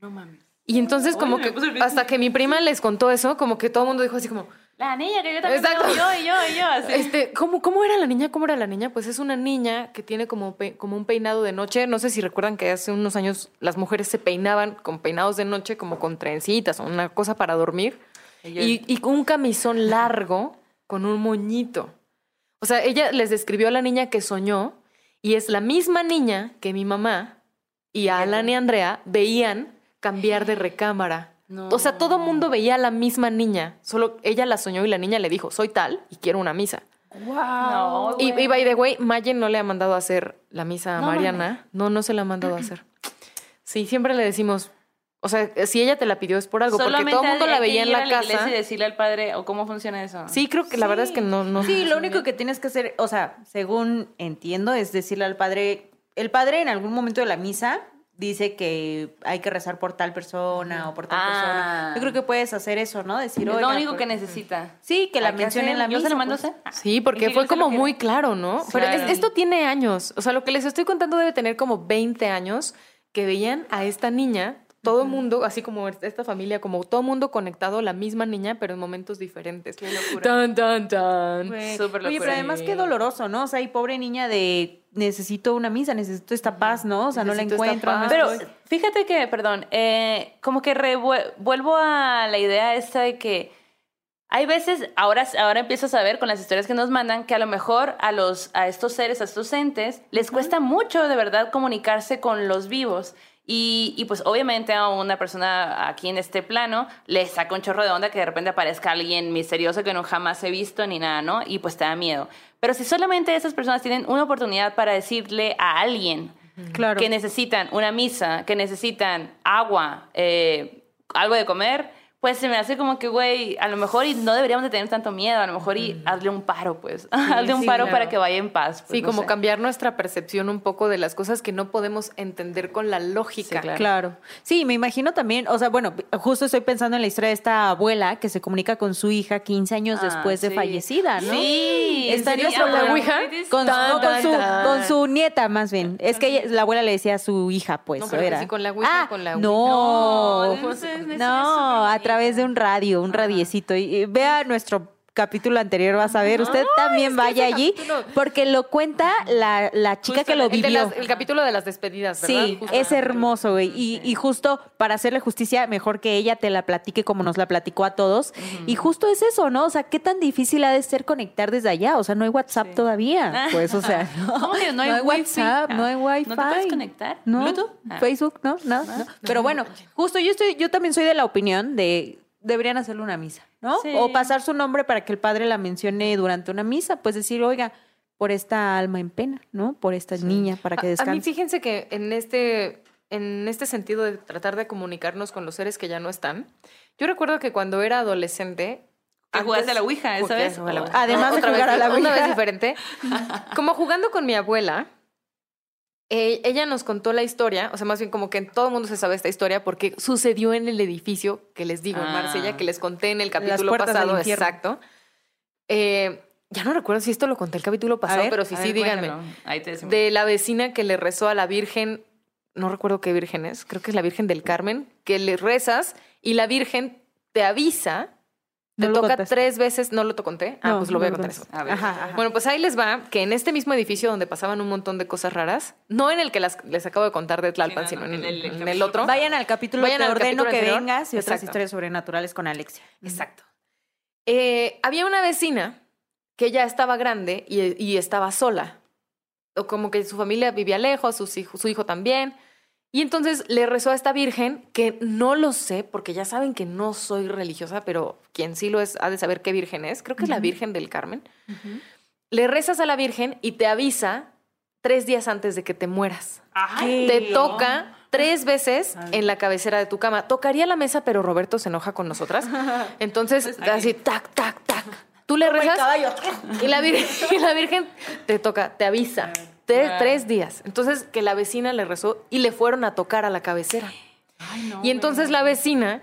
No mames. Y entonces como que hasta que mi prima les contó eso, como que todo el mundo dijo así como... La niña que yo también tengo, yo y yo y yo. Así. Este, ¿cómo, ¿Cómo era la niña? ¿Cómo era la niña? Pues es una niña que tiene como, pe, como un peinado de noche. No sé si recuerdan que hace unos años las mujeres se peinaban con peinados de noche, como con trencitas o una cosa para dormir. Y, y un camisón largo con un moñito. O sea, ella les describió a la niña que soñó y es la misma niña que mi mamá y Alan y Andrea veían cambiar de recámara. No. O sea, todo mundo veía a la misma niña. Solo ella la soñó y la niña le dijo, soy tal y quiero una misa. Wow. No, y, y by the way, Mayen no le ha mandado a hacer la misa a no, Mariana. Mami. No, no se la ha mandado uh-uh. a hacer. Sí, siempre le decimos, o sea, si ella te la pidió es por algo. Solamente porque todo el mundo la veía en la, la casa. Solamente y decirle al padre, o cómo funciona eso. Sí, creo que sí. La verdad es que no. no sí, lo único que tienes que hacer, o sea, según entiendo, es decirle al padre, el padre en algún momento de la misa dice que hay que rezar por tal persona o por tal ah. persona. Yo creo que puedes hacer eso, ¿no? Decir, oye, lo único por... que necesita. Sí, que la mencionen en la misa. ¿Yo se la mando? Pues... Sí, porque fue como muy claro, ¿no? Sí. Pero es, esto tiene años. O sea, lo que les estoy contando debe tener como veinte años que veían a esta niña, todo el uh-huh. mundo, así como esta familia, como todo mundo conectado, la misma niña, pero en momentos diferentes. Qué locura. Tan, tan, tan. Súper locura. Oye, pero además qué doloroso, ¿no? O sea, y pobre niña de... necesito una misa, necesito esta paz, ¿no? O sea, necesito no la encuentro. Paz, pero estoy... fíjate que, perdón, eh, como que revuel- vuelvo a la idea esta de que hay veces, ahora, ahora empiezo a saber con las historias que nos mandan, que a lo mejor a, los, a estos seres, a estos entes, les uh-huh. cuesta mucho, de verdad, comunicarse con los vivos. Y, y pues obviamente a una persona aquí en este plano le saca un chorro de onda que de repente aparezca alguien misterioso que no jamás he visto ni nada, ¿no? Y pues te da miedo. Pero si solamente esas personas tienen una oportunidad para decirle a alguien claro. que necesitan una misa, que necesitan agua, eh, algo de comer, pues se me hace como que, güey, a lo mejor y no deberíamos de tener tanto miedo, a lo mejor y hazle un paro, pues. Sí, hazle un sí, paro claro. para que vaya en paz. Pues, sí, no como sé. Cambiar nuestra percepción un poco de las cosas que no podemos entender con la lógica. Sí, claro. claro. Sí, me imagino también, o sea, bueno, justo estoy pensando en la historia de esta abuela que se comunica con su hija quince años ah, después sí. de fallecida, ¿no? Sí. ¿Estaría con la ouija? Con, no, con, su, con su nieta, más bien. Es que ella, la abuela le decía a su hija, pues. No, pero era. Sí, con la ouija ah, con la ouija. No. No, no a través de un radio, un ah. radiecito. Y, y vea nuestro capítulo anterior, vas a ver. Usted ah, también vaya allí, capítulo. Porque lo cuenta la, la chica justo, que lo vivió. El, las, el capítulo de las despedidas, ¿verdad? Sí, justo. Es hermoso, güey. Y, sí. y justo para hacerle justicia, mejor que ella te la platique como nos la platicó a todos. Uh-huh. Y justo es eso, ¿no? O sea, ¿qué tan difícil ha de ser conectar desde allá? O sea, no hay WhatsApp sí. todavía. Pues, o sea, no, ¿Cómo que no hay, no hay WhatsApp, no hay Wi-Fi. ¿No te puedes conectar? ¿No? ¿Bluetooth? Ah. ¿Facebook? No, no, no. no. Pero bueno, justo yo, estoy, yo también soy de la opinión de... deberían hacerle una misa, ¿no? Sí. O pasar su nombre para que el padre la mencione durante una misa. Pues decir, oiga, por esta alma en pena, ¿no? Por esta sí. niña, para que descanse. A, a mí fíjense que en este, en este sentido de tratar de comunicarnos con los seres que ya no están, yo recuerdo que cuando era adolescente... Que jugaste a la ouija, ¿esa vez? La ouija. Además de jugar a la ouija. Una vez diferente. Como jugando con mi abuela... Ella nos contó la historia, o sea, más bien como que todo el mundo se sabe esta historia porque sucedió en el edificio que les digo ah, en Marsella, que les conté en el capítulo pasado. Exacto. Eh, ya no recuerdo si esto lo conté el capítulo pasado, ver, pero si sí, ver, sí díganme. Bueno, ahí te decimos. De la vecina que le rezó a la Virgen, no recuerdo qué Virgen es, creo que es la Virgen del Carmen, que le rezas y la Virgen te avisa, te no toca tres veces, no lo te conté. Ah, no, pues lo voy a contar eso. A ver. Ajá, ajá. Bueno, pues ahí les va que en este mismo edificio donde pasaban un montón de cosas raras, no en el que las, les acabo de contar de Tlalpan, sí, no, sino no, en, el, en el otro. Vayan al capítulo Vayan Te al ordeno capítulo que anterior. Vengas y Exacto. otras historias sobrenaturales con Alexia. Exacto. Eh, había una vecina que ya estaba grande y, y estaba sola. O como que su familia vivía lejos, sus hijos, su hijo también. Y entonces le rezó a esta virgen, que no lo sé, porque ya saben que no soy religiosa, pero quien sí lo es ha de saber qué virgen es. Creo que uh-huh. es la Virgen del Carmen. Uh-huh. Le rezas a la virgen y te avisa tres días antes de que te mueras. Ay, te toca tres veces en la cabecera de tu cama. Tocaría la mesa, pero Roberto se enoja con nosotras. Entonces, así, tac, tac, tac. Tú le rezas y la, virgen, y la Virgen te toca, te avisa. Tres, tres días. Entonces, que la vecina le rezó y le fueron a tocar a la cabecera. Ay, no, y entonces la vecina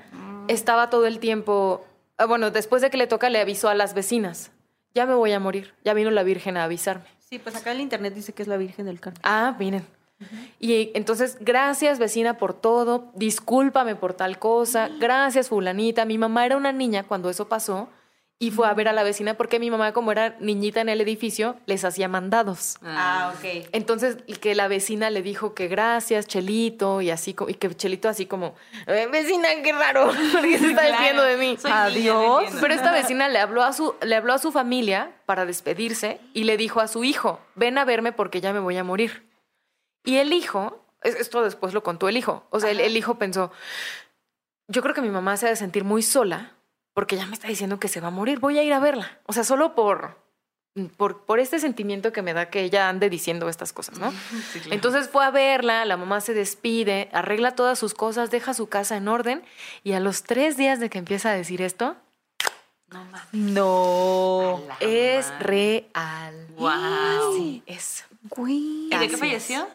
estaba todo el tiempo... Bueno, después de que le toca, le avisó a las vecinas. Ya me voy a morir. Ya vino la Virgen a avisarme. Sí, pues acá en el internet dice que es la Virgen del Carmen. Ah, miren. Uh-huh. Y entonces, gracias vecina por todo. Discúlpame por tal cosa. Uh-huh. Gracias fulanita. Mi mamá era una niña cuando eso pasó y fue uh-huh. a ver a la vecina porque mi mamá, como era niñita en el edificio, les hacía mandados. Ah, ok. Entonces, y que la vecina le dijo que gracias, Chelito, y así y que Chelito así como, eh, vecina, qué raro, porque se está despidiendo de mí. Soy Adiós. Niña, Pero esta vecina le habló a su, le habló a su familia para despedirse y le dijo a su hijo, ven a verme porque ya me voy a morir. Y el hijo, esto después lo contó el hijo, o sea, el, el hijo pensó, yo creo que mi mamá se ha de sentir muy sola porque ya me está diciendo que se va a morir, voy a ir a verla. O sea, solo por, por, por este sentimiento que me da que ella ande diciendo estas cosas, ¿no? Sí, claro. Entonces fue a verla, la mamá se despide, arregla todas sus cosas, deja su casa en orden y a los tres días de que empieza a decir esto, no mames. No, es mamá. Real. Wow. Sí, es. Güey. ¿Y de qué falleció?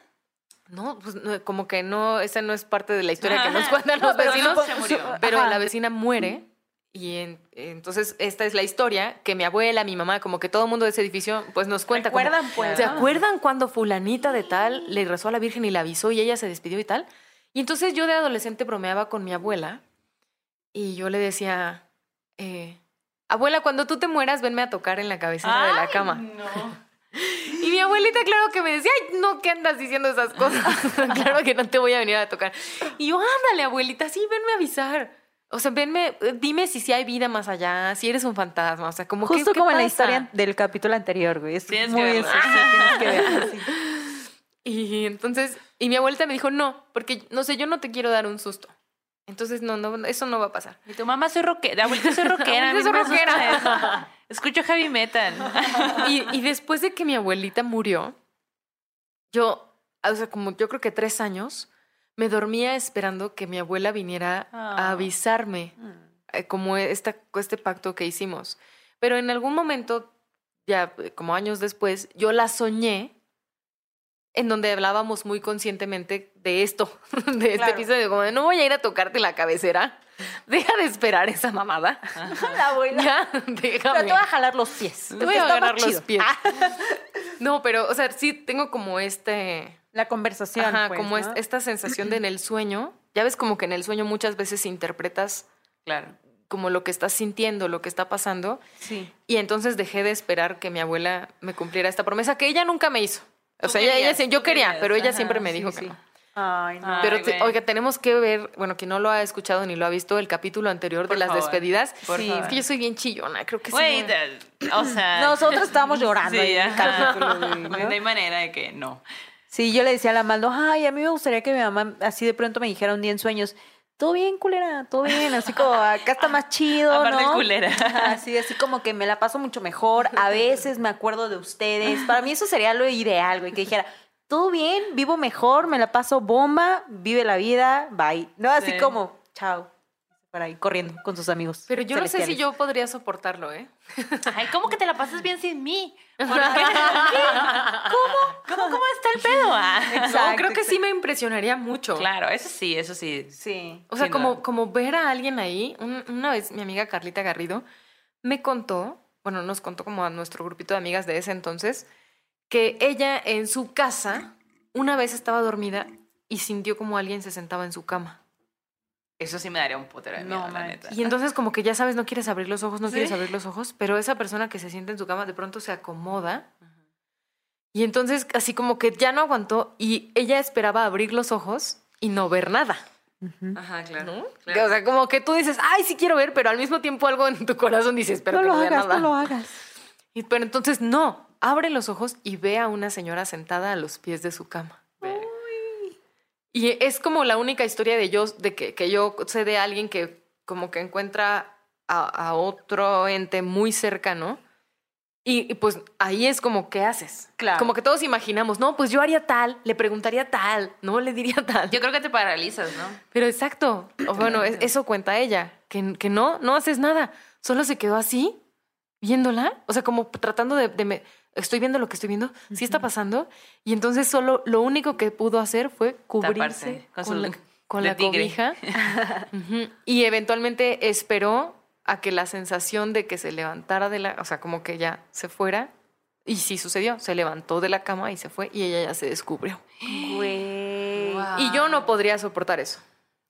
No, pues no, como que no, esa no es parte de la historia que nos cuentan los no, pero vecinos. No, se murió. Pero Ajá. la vecina muere. Y en, entonces esta es la historia que mi abuela, mi mamá, como que todo el mundo de ese edificio pues nos cuenta. ¿Se acuerdan como, pues? ¿Se acuerdan cuando fulanita de tal le rezó a la Virgen y la avisó y ella se despidió y tal? Y entonces yo de adolescente bromeaba con mi abuela y yo le decía, eh, abuela, cuando tú te mueras venme a tocar en la cabecera de la cama. No. Y mi abuelita, claro que me decía, ay, no, ¿qué andas diciendo esas cosas? Claro que no te voy a venir a tocar. Y yo, ándale, abuelita, sí, venme a avisar. O sea, venme, dime si sí hay vida más allá, si eres un fantasma, o sea, como justo ¿qué, como ¿qué en la historia del capítulo anterior, güey. Es tienes muy que eso, ¡ah! Sí, tienes que verlo, sí. Y entonces, y mi abuelita me dijo, no, porque, no sé, yo no te quiero dar un susto. Entonces, no, no, eso no va a pasar. Y tu mamá, soy rockera, abuelita, soy rockera. Abuelita, soy rockera. Escucho heavy metal. y, y después de que mi abuelita murió, yo, o sea, como yo creo que tres años... Me dormía esperando que mi abuela viniera oh. a avisarme, eh, como esta, este pacto que hicimos. Pero en algún momento, ya como años después, yo la soñé en donde hablábamos muy conscientemente de esto, de claro. este episodio, como de no voy a ir a tocarte la cabecera, deja de esperar esa mamada. Ajá. La abuela. Ya, déjame. Pero te voy a jalar los pies. Te voy a agarrar los pies. Ah. No, pero, o sea, sí tengo como este... La conversación. Ajá, pues, como ¿no? es, esta sensación de en el sueño. Ya ves como que en el sueño muchas veces interpretas claro. como lo que estás sintiendo, lo que está pasando. Sí. Y entonces dejé de esperar que mi abuela me cumpliera esta promesa que ella nunca me hizo. O sea, ella, querías, ella, yo quería, querías, pero ella ajá, siempre me sí, dijo sí. que no. Ay, no. Pero, Ay, oiga, tenemos que ver, bueno, quien no lo ha escuchado ni lo ha visto, el capítulo anterior por de las favor, despedidas. Sí, favor. Es que yo soy bien chillona, creo que Wait, sí. O sea... Nosotros estábamos llorando. Sí, en el capítulo, ¿no? No hay manera de que no... Sí, yo le decía a la Maldo, ay, a mí me gustaría que mi mamá así de pronto me dijera un día en sueños, todo bien, culera, todo bien, así como acá está más chido, aparte ¿no? Aparte culera. Así, así como que me la paso mucho mejor, a veces me acuerdo de ustedes, para mí eso sería lo ideal, güey, que dijera, todo bien, vivo mejor, me la paso bomba, vive la vida, bye. No, así sí. como, chao. Para ir corriendo con sus amigos. Pero yo no sé si yo podría soportarlo, ¿eh? Ay, ¿cómo que te la pasas bien sin mí? ¿Por qué? ¿Cómo? ¿Cómo? ¿Cómo está el pedo? Ah? Exacto, no, creo que exacto. sí me impresionaría mucho. Claro, eso sí, eso sí. Sí. O sea, como, como ver a alguien ahí. Una vez mi amiga Carlita Garrido me contó, bueno, nos contó como a nuestro grupito de amigas de ese entonces, que ella en su casa una vez estaba dormida y sintió como alguien se sentaba en su cama. Eso sí me daría un putero de miedo, no, la neta. Y entonces como que ya sabes, no quieres abrir los ojos, no ¿sí? quieres abrir los ojos, pero esa persona que se sienta en su cama de pronto se acomoda uh-huh. y entonces así como que ya no aguantó y ella esperaba abrir los ojos y no ver nada. Uh-huh. Ajá, claro, ¿no? Claro. O sea, como que tú dices, ay, sí quiero ver, pero al mismo tiempo algo en tu corazón dices, pero no que lo no hagas, vea nada. No lo hagas. Y, pero entonces no, abre los ojos y ve a una señora sentada a los pies de su cama. Y es como la única historia de yo, de que, que yo sé de alguien que como que encuentra a, a otro ente muy cercano Y, y pues ahí es como, ¿qué haces? Claro. Como que todos imaginamos, no, pues yo haría tal, le preguntaría tal, no le diría tal. Yo creo que te paralizas, ¿no? Pero exacto. O bueno, es, eso cuenta ella, que, que no, no haces nada. Solo se quedó así, viéndola. O sea, como tratando de... de me, estoy viendo lo que estoy viendo, sí está pasando. Y entonces solo lo único que pudo hacer fue cubrirse taparse, con, con la, con la cobija. uh-huh. Y eventualmente esperó a que la sensación de que se levantara de la... O sea, como que ya se fuera. Y sí sucedió. Se levantó de la cama y se fue. Y ella ya se descubrió. Güey. Wow. Y yo no podría soportar eso.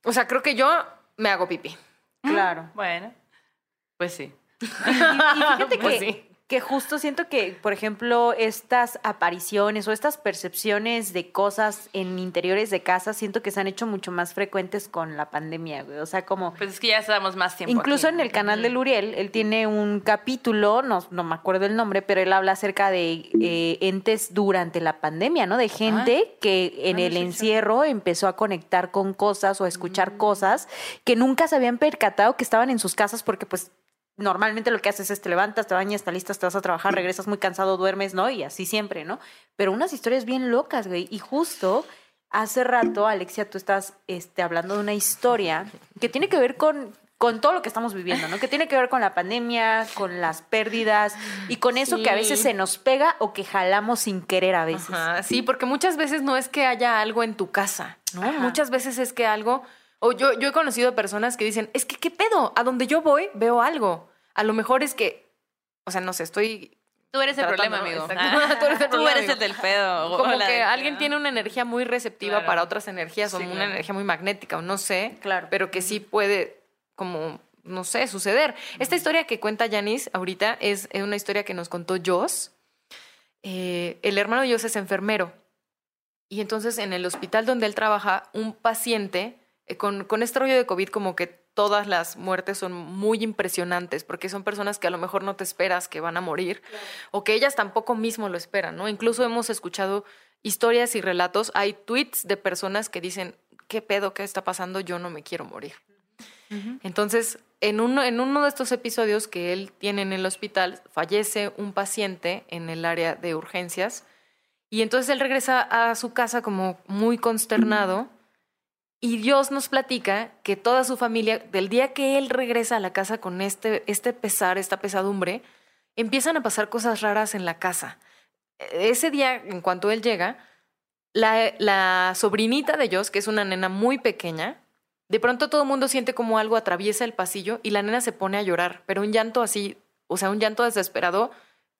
O sea, creo que yo me hago pipí. Claro. Bueno. Pues sí. Y, y fíjate pues que... Sí. Que justo siento que, por ejemplo, estas apariciones o estas percepciones de cosas en interiores de casa, siento que se han hecho mucho más frecuentes con la pandemia, güey. O sea, como... Pues es que ya estamos más tiempo incluso aquí. En el canal de Luriel, él tiene un capítulo, no, no me acuerdo el nombre, pero él habla acerca de eh, entes durante la pandemia, ¿no? De gente ah, que en no el escucho. encierro empezó a conectar con cosas o a escuchar mm. cosas que nunca se habían percatado que estaban en sus casas porque, pues, normalmente lo que haces es te levantas, te bañas, te alistas, te vas a trabajar, regresas muy cansado, duermes, ¿no? Y así siempre, ¿no? Pero unas historias bien locas, güey. Y justo hace rato, Alexia, tú estás este, hablando de una historia que tiene que ver con, con todo lo que estamos viviendo, ¿no? Que tiene que ver con la pandemia, con las pérdidas y con eso sí. que a veces se nos pega o que jalamos sin querer a veces. Ajá, sí, porque muchas veces no es que haya algo en tu casa, ¿no? Ajá. Muchas veces es que algo... O yo, yo he conocido personas que dicen, es que ¿qué pedo? A donde yo voy veo algo. A lo mejor es que, o sea, no sé, estoy... Tú eres tratando, el problema, amigo. Ah, tú eres el, tú eres el del pedo. Como Hola, que alguien ¿no? tiene una energía muy receptiva claro. para otras energías o sí, una claro. energía muy magnética o no sé, claro. pero que sí puede como, no sé, suceder. Mm. Esta historia que cuenta Jannis ahorita es una historia que nos contó Joss. Eh, el hermano de Joss es enfermero. Y entonces en el hospital donde él trabaja, un paciente... Con, con este rollo de COVID, como que todas las muertes son muy impresionantes porque son personas que a lo mejor no te esperas que van a morir claro. o que ellas tampoco mismo lo esperan, ¿no? Incluso hemos escuchado historias y relatos. Hay tweets de personas que dicen, ¿qué pedo? ¿Qué está pasando? Yo no me quiero morir. Uh-huh. Entonces, en uno, en uno de estos episodios que él tiene en el hospital, fallece un paciente en el área de urgencias y entonces él regresa a su casa como muy consternado. Uh-huh. Y Dios nos platica que toda su familia, del día que él regresa a la casa con este, este pesar, esta pesadumbre, empiezan a pasar cosas raras en la casa. Ese día, en cuanto él llega, la, la sobrinita de Dios, que es una nena muy pequeña, de pronto todo el mundo siente como algo atraviesa el pasillo y la nena se pone a llorar, pero un llanto así, o sea, un llanto desesperado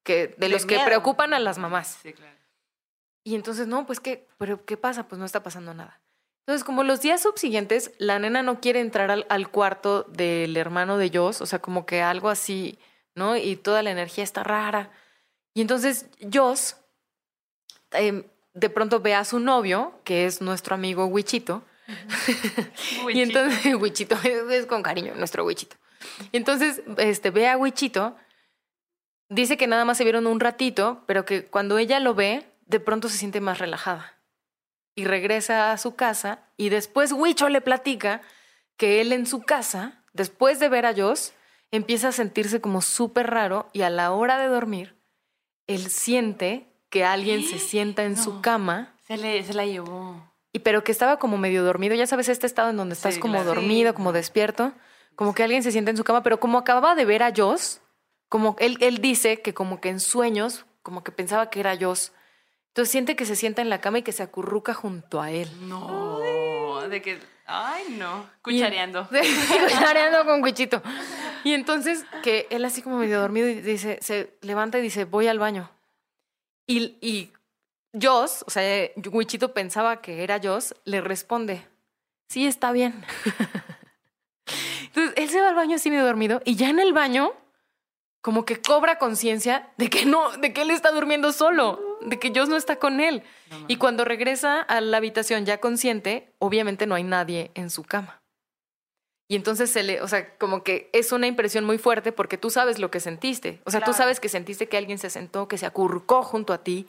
que, de, de los miedo. Que preocupan a las mamás. Sí, claro. Y entonces, no, pues, ¿qué, pero, ¿qué pasa? Pues no está pasando nada. Entonces, como los días subsiguientes, la nena no quiere entrar al, al cuarto del hermano de Joss, o sea, como que algo así, ¿no? Y toda la energía está rara. Y entonces Joss eh, de pronto ve a su novio, que es nuestro amigo Wichito. Uh-huh. Y entonces, Wichito, es con cariño, nuestro Wichito. Y entonces este, ve a Wichito, dice que nada más se vieron un ratito, pero que cuando ella lo ve, de pronto se siente más relajada. Y regresa a su casa y después Wicho le platica que él en su casa, después de ver a Joss, empieza a sentirse como súper raro y a la hora de dormir, él siente que alguien ¿Eh? se sienta en no, su cama. Se, le, se la llevó. Y, pero que estaba como medio dormido. Ya sabes, este estado en donde estás sí, como claro. dormido, como despierto, como que alguien se sienta en su cama. Pero como acababa de ver a Joss, como él, él dice que como que en sueños, como que pensaba que era Joss. Entonces siente que se sienta en la cama y que se acurruca junto a él. No, de que, ay no, cuchareando. Cuchareando con Wichito. Y entonces que él así como medio dormido y dice, se levanta y dice, voy al baño. Y, y Joss, o sea, Wichito pensaba que era Joss, le responde, sí, está bien. Entonces él se va al baño así medio dormido y ya en el baño como que cobra conciencia de que no, de que él está durmiendo solo. De que Joss no está con él. No, no. Y cuando regresa a la habitación ya consciente, obviamente no hay nadie en su cama. Y entonces se le, o sea, como que es una impresión muy fuerte porque tú sabes lo que sentiste. O sea, claro. tú sabes que sentiste que alguien se sentó, que se acurrucó junto a ti.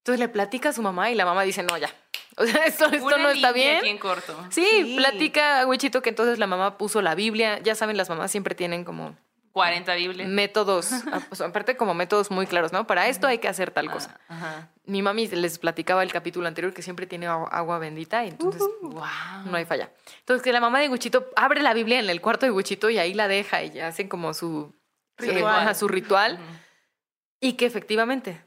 Entonces le platica a su mamá y la mamá dice, no, ya. O sea, esto, esto no está bien. Aquí en corto. Sí, sí, platica a Wichito que entonces la mamá puso la Biblia. Ya saben, las mamás siempre tienen como cuarenta Biblias. Métodos, aparte como métodos muy claros, ¿no? Para esto hay que hacer tal cosa. Ajá. Mi mami les platicaba el capítulo anterior que siempre tiene agua bendita y entonces uh-huh. wow, no hay falla. Entonces que la mamá de Wichito abre la Biblia en el cuarto de Wichito y ahí la deja y hacen como su ritual. Eh, su ritual uh-huh. Y que efectivamente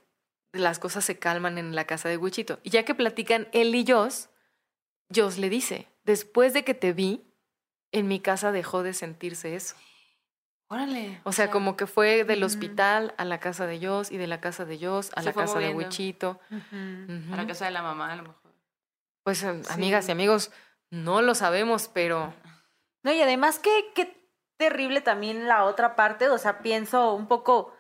las cosas se calman en la casa de Wichito. Y ya que platican él y Joss, Joss le dice, después de que te vi, en mi casa dejó de sentirse eso. Órale. O sea, o sea como que fue del uh-huh. hospital a la casa de Joss y de la casa de Joss a Se la casa moviendo. de Wichito. Uh-huh. Uh-huh. A la casa de la mamá, a lo mejor. Pues, sí. amigas y amigos, no lo sabemos, pero... No, y además qué, qué terrible también la otra parte. O sea, pienso un poco...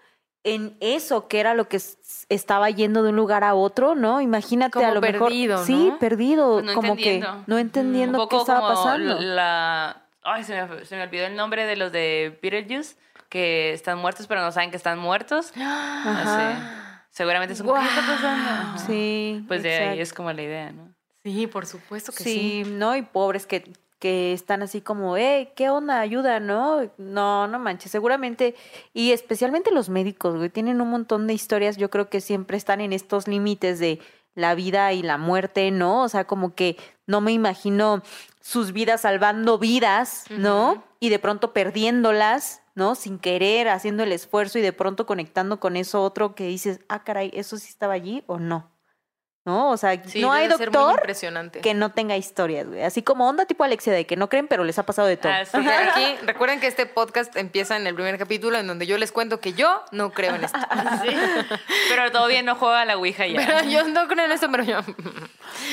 en eso que era lo que estaba yendo de un lugar a otro, ¿no? Imagínate como a lo perdido, mejor... ¿no? Sí, perdido. Pues no como entendiendo. que no entendiendo mm, qué estaba como pasando. La... Ay, se me, se me olvidó el nombre de los de Beetlejuice, que están muertos pero no saben que están muertos. Ajá. No sé. Seguramente son... Wow. ¿Qué está pasando? Sí. Pues de exacto. ahí es como la idea, ¿no? Sí, por supuesto que sí. Sí, ¿no? Y pobres que... que están así como, eh, ¿qué onda? Ayuda, ¿no? No, no manches, seguramente, y especialmente los médicos, güey, tienen un montón de historias, yo creo que siempre están en estos límites de la vida y la muerte, ¿no? O sea, como que no me imagino sus vidas salvando vidas, ¿no? Uh-huh. Y de pronto perdiéndolas, ¿no? Sin querer, haciendo el esfuerzo y de pronto conectando con eso otro que dices, ah, caray, ¿eso sí estaba allí o no? ¿No? O sea, sí, no hay doctor que no tenga historias, güey. Así como onda tipo Alexia de que no creen, pero les ha pasado de todo. Así que aquí, recuerden que este podcast empieza en el primer capítulo en donde yo les cuento que yo no creo en esto. Sí. Pero todavía no juega a la ouija ya. Pero yo no creo en esto, pero yo...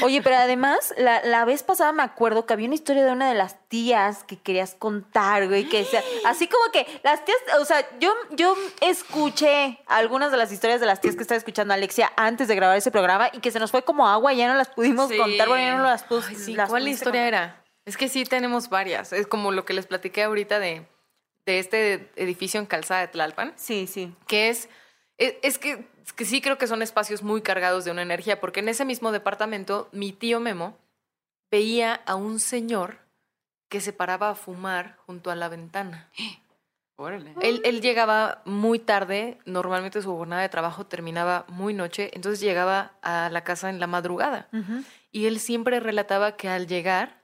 Oye, pero además, la, la vez pasada me acuerdo que había una historia de una de las tías que querías contar, güey, que sea, así como que las tías, o sea, yo, yo escuché algunas de las historias de las tías que estaba escuchando Alexia antes de grabar ese programa y que se nos fue como agua, ya no las pudimos sí. contar, bueno, ya no las puse. Ay, sí, las ¿Cuál historia contar? Era? Es que sí tenemos varias. Es como lo que les platiqué ahorita de, de este edificio en Calzada de Tlalpan. Sí, sí. Que es, es, es, que, es que sí creo que son espacios muy cargados de una energía, porque en ese mismo departamento mi tío Memo veía a un señor que se paraba a fumar junto a la ventana. Órale. Él, él llegaba muy tarde, normalmente su jornada de trabajo terminaba muy noche, entonces llegaba a la casa en la madrugada. Uh-huh. Y él siempre relataba que al llegar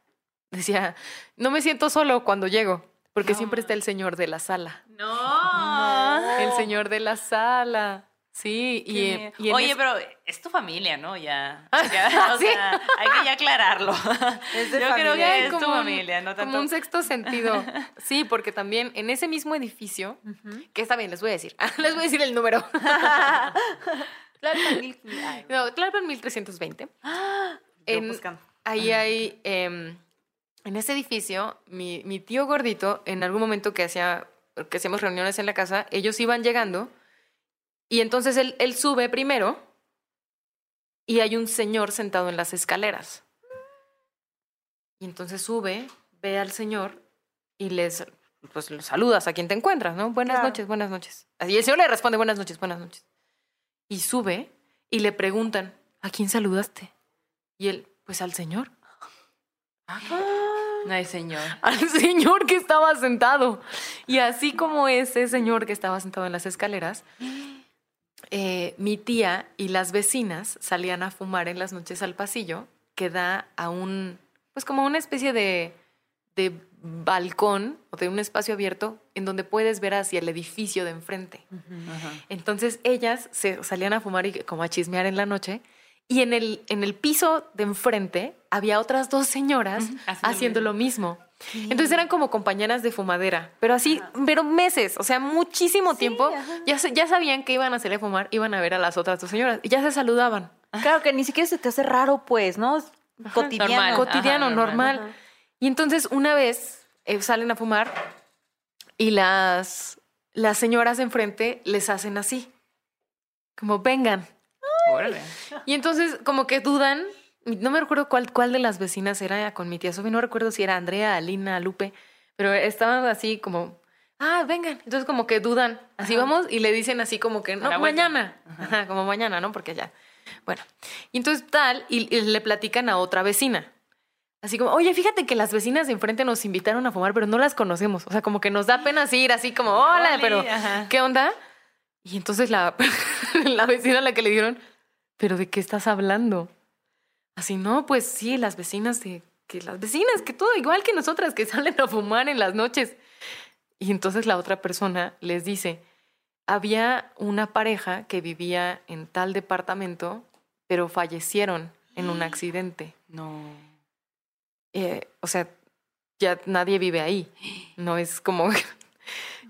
decía, no me siento solo cuando llego, porque no. siempre está el señor de la sala. ¡No! no. El señor de la sala. Sí. Y, y Oye, es... pero es tu familia, ¿no? Ya, ya o ¿Sí? sea, hay que ya aclararlo. Es de Yo familia. creo que es tu familia, un, no tanto... Como un sexto sentido. Sí, porque también en ese mismo edificio, uh-huh. que está bien, les voy a decir, les voy a decir el número. Tlalpan mil trescientos veinte. Ah, en, buscando. Ahí hay, eh, en ese edificio, mi, mi tío gordito, en algún momento que, hacía, que hacíamos reuniones en la casa, ellos iban llegando. Y entonces él, él sube primero y hay un señor sentado en las escaleras. Y entonces sube, ve al señor y les pues, los saludas a quien te encuentras, ¿no? Buenas claro. noches, buenas noches. Y el señor le responde buenas noches, buenas noches. Y sube y le preguntan, ¿a quién saludaste? Y él, pues al señor. Ah, no hay señor. Al señor que estaba sentado. Y así como ese señor que estaba sentado en las escaleras... Eh, mi tía y las vecinas salían a fumar en las noches al pasillo que da a un, pues como una especie de, de balcón o de un espacio abierto en donde puedes ver hacia el edificio de enfrente. Uh-huh. Uh-huh. Entonces ellas se salían a fumar y como a chismear en la noche y en el, en el piso de enfrente había otras dos señoras uh-huh. haciendo lo mismo. Sí. Entonces eran como compañeras de fumadera, pero así, ajá. pero meses, o sea, muchísimo sí, tiempo, ya, ya sabían que iban a hacerle fumar, iban a ver a las otras dos señoras y ya se saludaban. Claro que ni siquiera se te hace raro, pues, ¿no? Ajá. Cotidiano. Normal. Cotidiano, ajá, normal. normal. Y entonces una vez eh, salen a fumar y las, las señoras de enfrente les hacen así, como vengan. Órale. Y entonces como que dudan. No me recuerdo cuál, cuál de las vecinas era con mi tía Sofi, no recuerdo si era Andrea, Alina, Lupe, pero estaban así como, ah, vengan. Entonces como que dudan, así ajá. vamos, y le dicen así como que, no, mañana. Ajá. Ajá, como mañana, ¿no? Porque ya. Bueno, y entonces tal, y, y le platican a otra vecina. Así como, oye, fíjate que las vecinas de enfrente nos invitaron a fumar, pero no las conocemos. O sea, como que nos da pena así ir así como, hola, Oli, pero ajá. ¿qué onda? Y entonces la, la vecina a la que le dijeron, ¿pero de qué estás hablando? Así, no, pues sí, las vecinas de... que las vecinas, que todo igual que nosotras, que salen a fumar en las noches. Y entonces la otra persona les dice, había una pareja que vivía en tal departamento, pero fallecieron en un accidente. No. Eh, o sea, ya nadie vive ahí. No es como...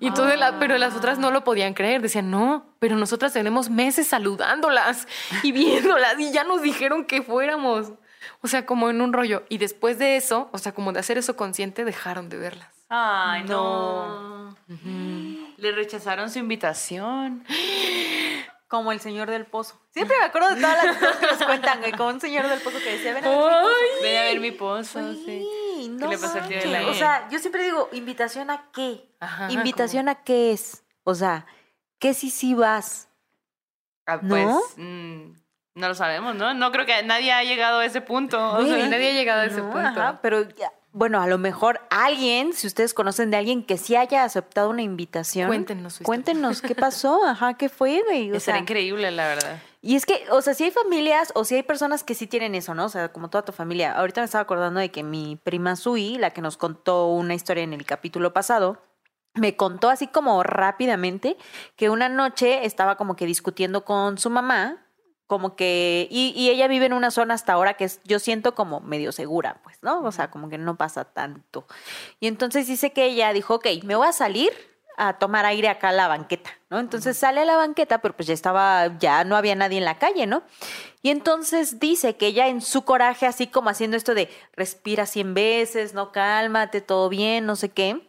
y entonces ah. la, pero las otras no lo podían creer. Decían, no, pero nosotras tenemos meses saludándolas y viéndolas y ya nos dijeron que fuéramos. O sea, como en un rollo. Y después de eso, o sea, como de hacer eso consciente, dejaron de verlas. Ay, no. no. Uh-huh. Le rechazaron su invitación. Como el señor del pozo. Siempre me acuerdo de todas las cosas que nos cuentan, güey. Como un señor del pozo que decía, ven a ver mi pozo. Ven a ver mi pozo, ay, sí. No, ¿qué le pasó al tío de la... O sea, yo siempre digo, ¿invitación a qué? Ajá, ¿invitación ¿cómo? A qué es? O sea, ¿qué si sí vas? Ah, pues... ¿no? Mm. No lo sabemos, ¿no? No creo que nadie ha llegado a ese punto. O sea, nadie ha llegado a ese no, punto. Ajá, pero, ya, bueno, a lo mejor alguien, si ustedes conocen de alguien que sí haya aceptado una invitación. Cuéntenos su historia. Cuéntenos qué pasó, ajá, qué fue, güey. Será increíble, la verdad. Y es que, o sea, si hay familias o si hay personas que sí tienen eso, ¿no? O sea, como toda tu familia. Ahorita me estaba acordando de que mi prima Sui, la que nos contó una historia en el capítulo pasado, me contó así como rápidamente que una noche estaba como que discutiendo con su mamá, como que, y, y ella vive en una zona hasta ahora que es, yo siento como medio segura, pues, ¿no? O sea, como que no pasa tanto. Y entonces dice que ella dijo, ok, me voy a salir a tomar aire acá a la banqueta, ¿no? Entonces uh-huh. sale a la banqueta, pero pues ya estaba, ya no había nadie en la calle, ¿no? Y entonces dice que ella en su coraje, así como haciendo esto de respira cien veces, no, cálmate, todo bien, no sé qué.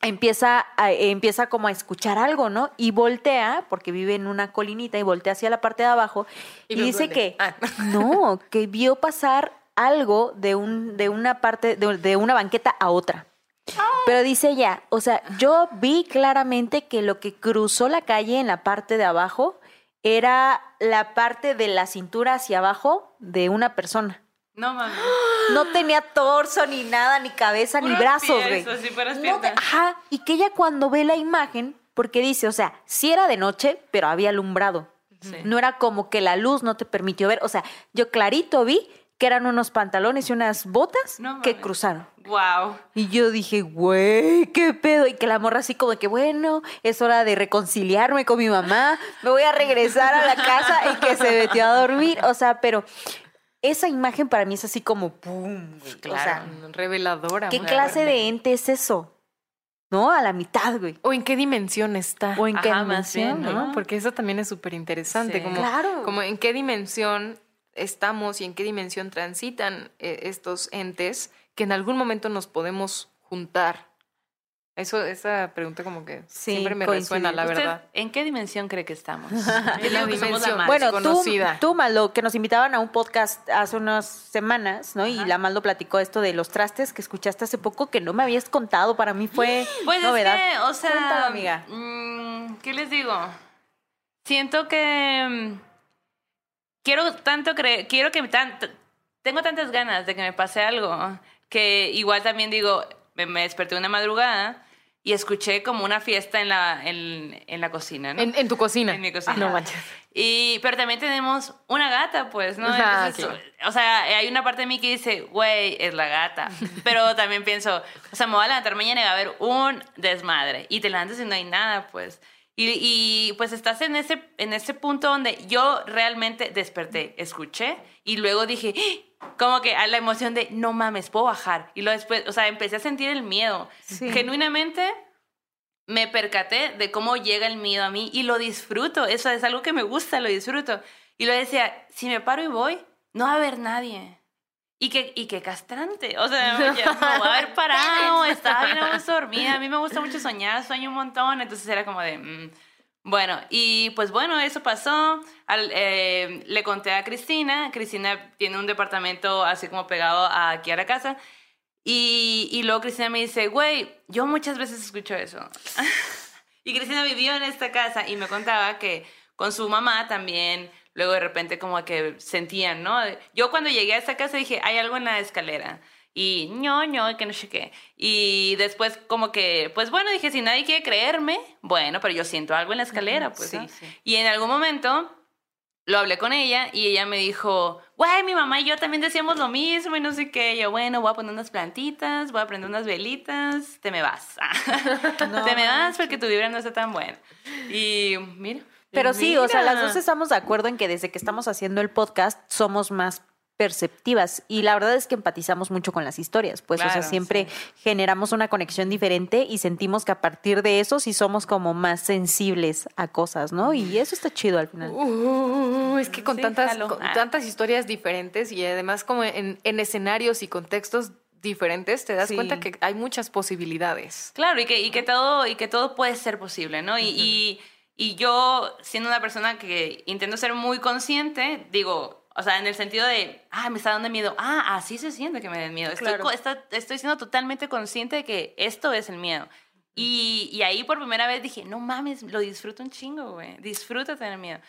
Empieza, a, empieza como a escuchar algo, ¿no? Y voltea, porque vive en una colinita, y voltea hacia la parte de abajo y, y dice duele. que ah. no, que vio pasar algo de un, de una parte, de, de una banqueta a otra. Ah. Pero dice ella, o sea, yo vi claramente que lo que cruzó la calle en la parte de abajo era la parte de la cintura hacia abajo de una persona. No mames. No tenía torso, ni nada, ni cabeza, puros ni brazos, güey. No te... Ajá. Y que ella cuando ve la imagen, porque dice, o sea, sí era de noche, pero había alumbrado. Sí. No era como que la luz no te permitió ver. O sea, yo clarito vi que eran unos pantalones y unas botas no, que cruzaron. Wow. Y yo dije, güey, qué pedo. Y que la morra así como de que, bueno, es hora de reconciliarme con mi mamá, me voy a regresar a la casa y que se metió a dormir. O sea, pero... esa imagen para mí es así como pum, claro, o sea, reveladora. ¿Qué clase de ente es eso? ¿No? A la mitad, güey. ¿O en qué dimensión está? ¿O en Ajá, qué dimensión? Bien, ¿no? Porque eso también es súper interesante. Sí. Como, claro. Como en qué dimensión estamos y en qué dimensión transitan eh, estos entes que en algún momento nos podemos juntar. Eso, esa pregunta como que sí, siempre me coincide. Resuena, la verdad. ¿En qué dimensión cree que estamos? ¿En la dimensión más bueno, conocida? Tú, tú, Maldo, que nos invitaban a un podcast hace unas semanas, ¿no? Ajá. Y la Maldo platicó esto de los trastes que escuchaste hace poco que no me habías contado. Para mí fue pues novedad. Pues es que, o sea... Cuéntalo, amiga. ¿Qué les digo? Siento que... Quiero tanto creer... Quiero que... Tan, tengo tantas ganas de que me pase algo que igual también digo... Me, me desperté una madrugada... y escuché como una fiesta en la, en, en la cocina, ¿no? En, en tu cocina. En mi cocina. Ah, no manches. Y, pero también tenemos una gata, pues, ¿no? Ah, entonces, okay. O sea, hay una parte de mí que dice, güey, es la gata. Pero también pienso, o sea, me voy a levantar mañana y va a haber un desmadre. Y te levantas y no hay nada, pues. Y, y pues estás en ese, en ese punto donde yo realmente desperté, escuché y luego dije... ¡Ah! Como que a la emoción de, no mames, puedo bajar. Y luego después, o sea, empecé a sentir el miedo. Sí. Genuinamente me percaté de cómo llega el miedo a mí y lo disfruto. Eso es algo que me gusta, lo disfruto. Y luego decía, si me paro y voy, no va a haber nadie. Y qué y que castrante. O sea, me voy a haber parado, estaba bien a gusto dormida. A mí me gusta mucho soñar, sueño un montón. Entonces era como de... Mm. Bueno, y pues bueno, eso pasó. Al, eh, le conté a Cristina. Cristina tiene un departamento así como pegado a, aquí a la casa. Y, y luego Cristina me dice, güey, yo muchas veces escucho eso. Y Cristina vivió en esta casa y me contaba que con su mamá también, luego de repente como que sentían, ¿no? Yo cuando llegué a esta casa dije, hay algo en la escalera. y ñoño, y que no sé qué. Y después como que, pues bueno, dije, si nadie quiere creerme, bueno, pero yo siento algo en la escalera, pues. Sí, ¿no? Sí. Y en algún momento lo hablé con ella y ella me dijo, güey, mi mamá y yo también decíamos lo mismo y no sé qué. Yo, bueno, voy a poner unas plantitas, voy a prender unas velitas, te me vas. No, te me vas porque tu vibra no está tan buena. Y mira. Pero mira. Sí, o sea, las dos estamos de acuerdo en que desde que estamos haciendo el podcast somos más perceptivas y la verdad es que empatizamos mucho con las historias, pues, claro, o sea, siempre sí. generamos una conexión diferente y sentimos que a partir de eso sí somos como más sensibles a cosas, ¿no? Y eso está chido al final. Uh, es que con sí, tantas con tantas historias diferentes y además como en, en escenarios y contextos diferentes, te das sí. cuenta que hay muchas posibilidades. Claro, y que, y que todo y que todo puede ser posible, ¿no? Y, uh-huh. y, y yo, siendo una persona que intento ser muy consciente, digo... O sea, en el sentido de, ah, me está dando miedo. Ah, así se siente que me den miedo. Estoy, claro. está, estoy siendo totalmente consciente de que esto es el miedo. Y, y ahí por primera vez dije, no mames, lo disfruto un chingo, güey. Disfruto tener miedo.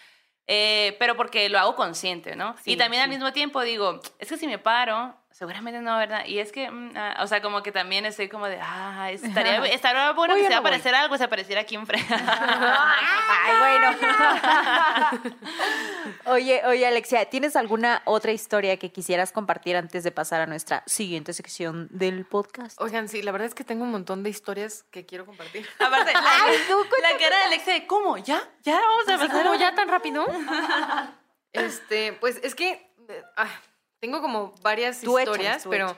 Eh, pero porque lo hago consciente, ¿no? Sí, y también sí. al mismo tiempo digo, es que si me paro, seguramente no, ¿verdad? Y es que, mm, ah, o sea, como que también estoy como de, ah, estaría, estaría bueno que se va a aparecer algo, se apareciera aquí enfrente. Ay, bueno. Oye, oye, Alexia, ¿tienes alguna otra historia que quisieras compartir antes de pasar a nuestra siguiente sección del podcast? Oigan, sí, la verdad es que tengo un montón de historias que quiero compartir. Aparte, la, Ay, no, la cara de Alexia de, ¿cómo? ¿Ya? ¿Ya vamos a pasar? ¿Cómo ya tan rápido? Este, pues es que ah, tengo como varias tú historias, echas, pero echas.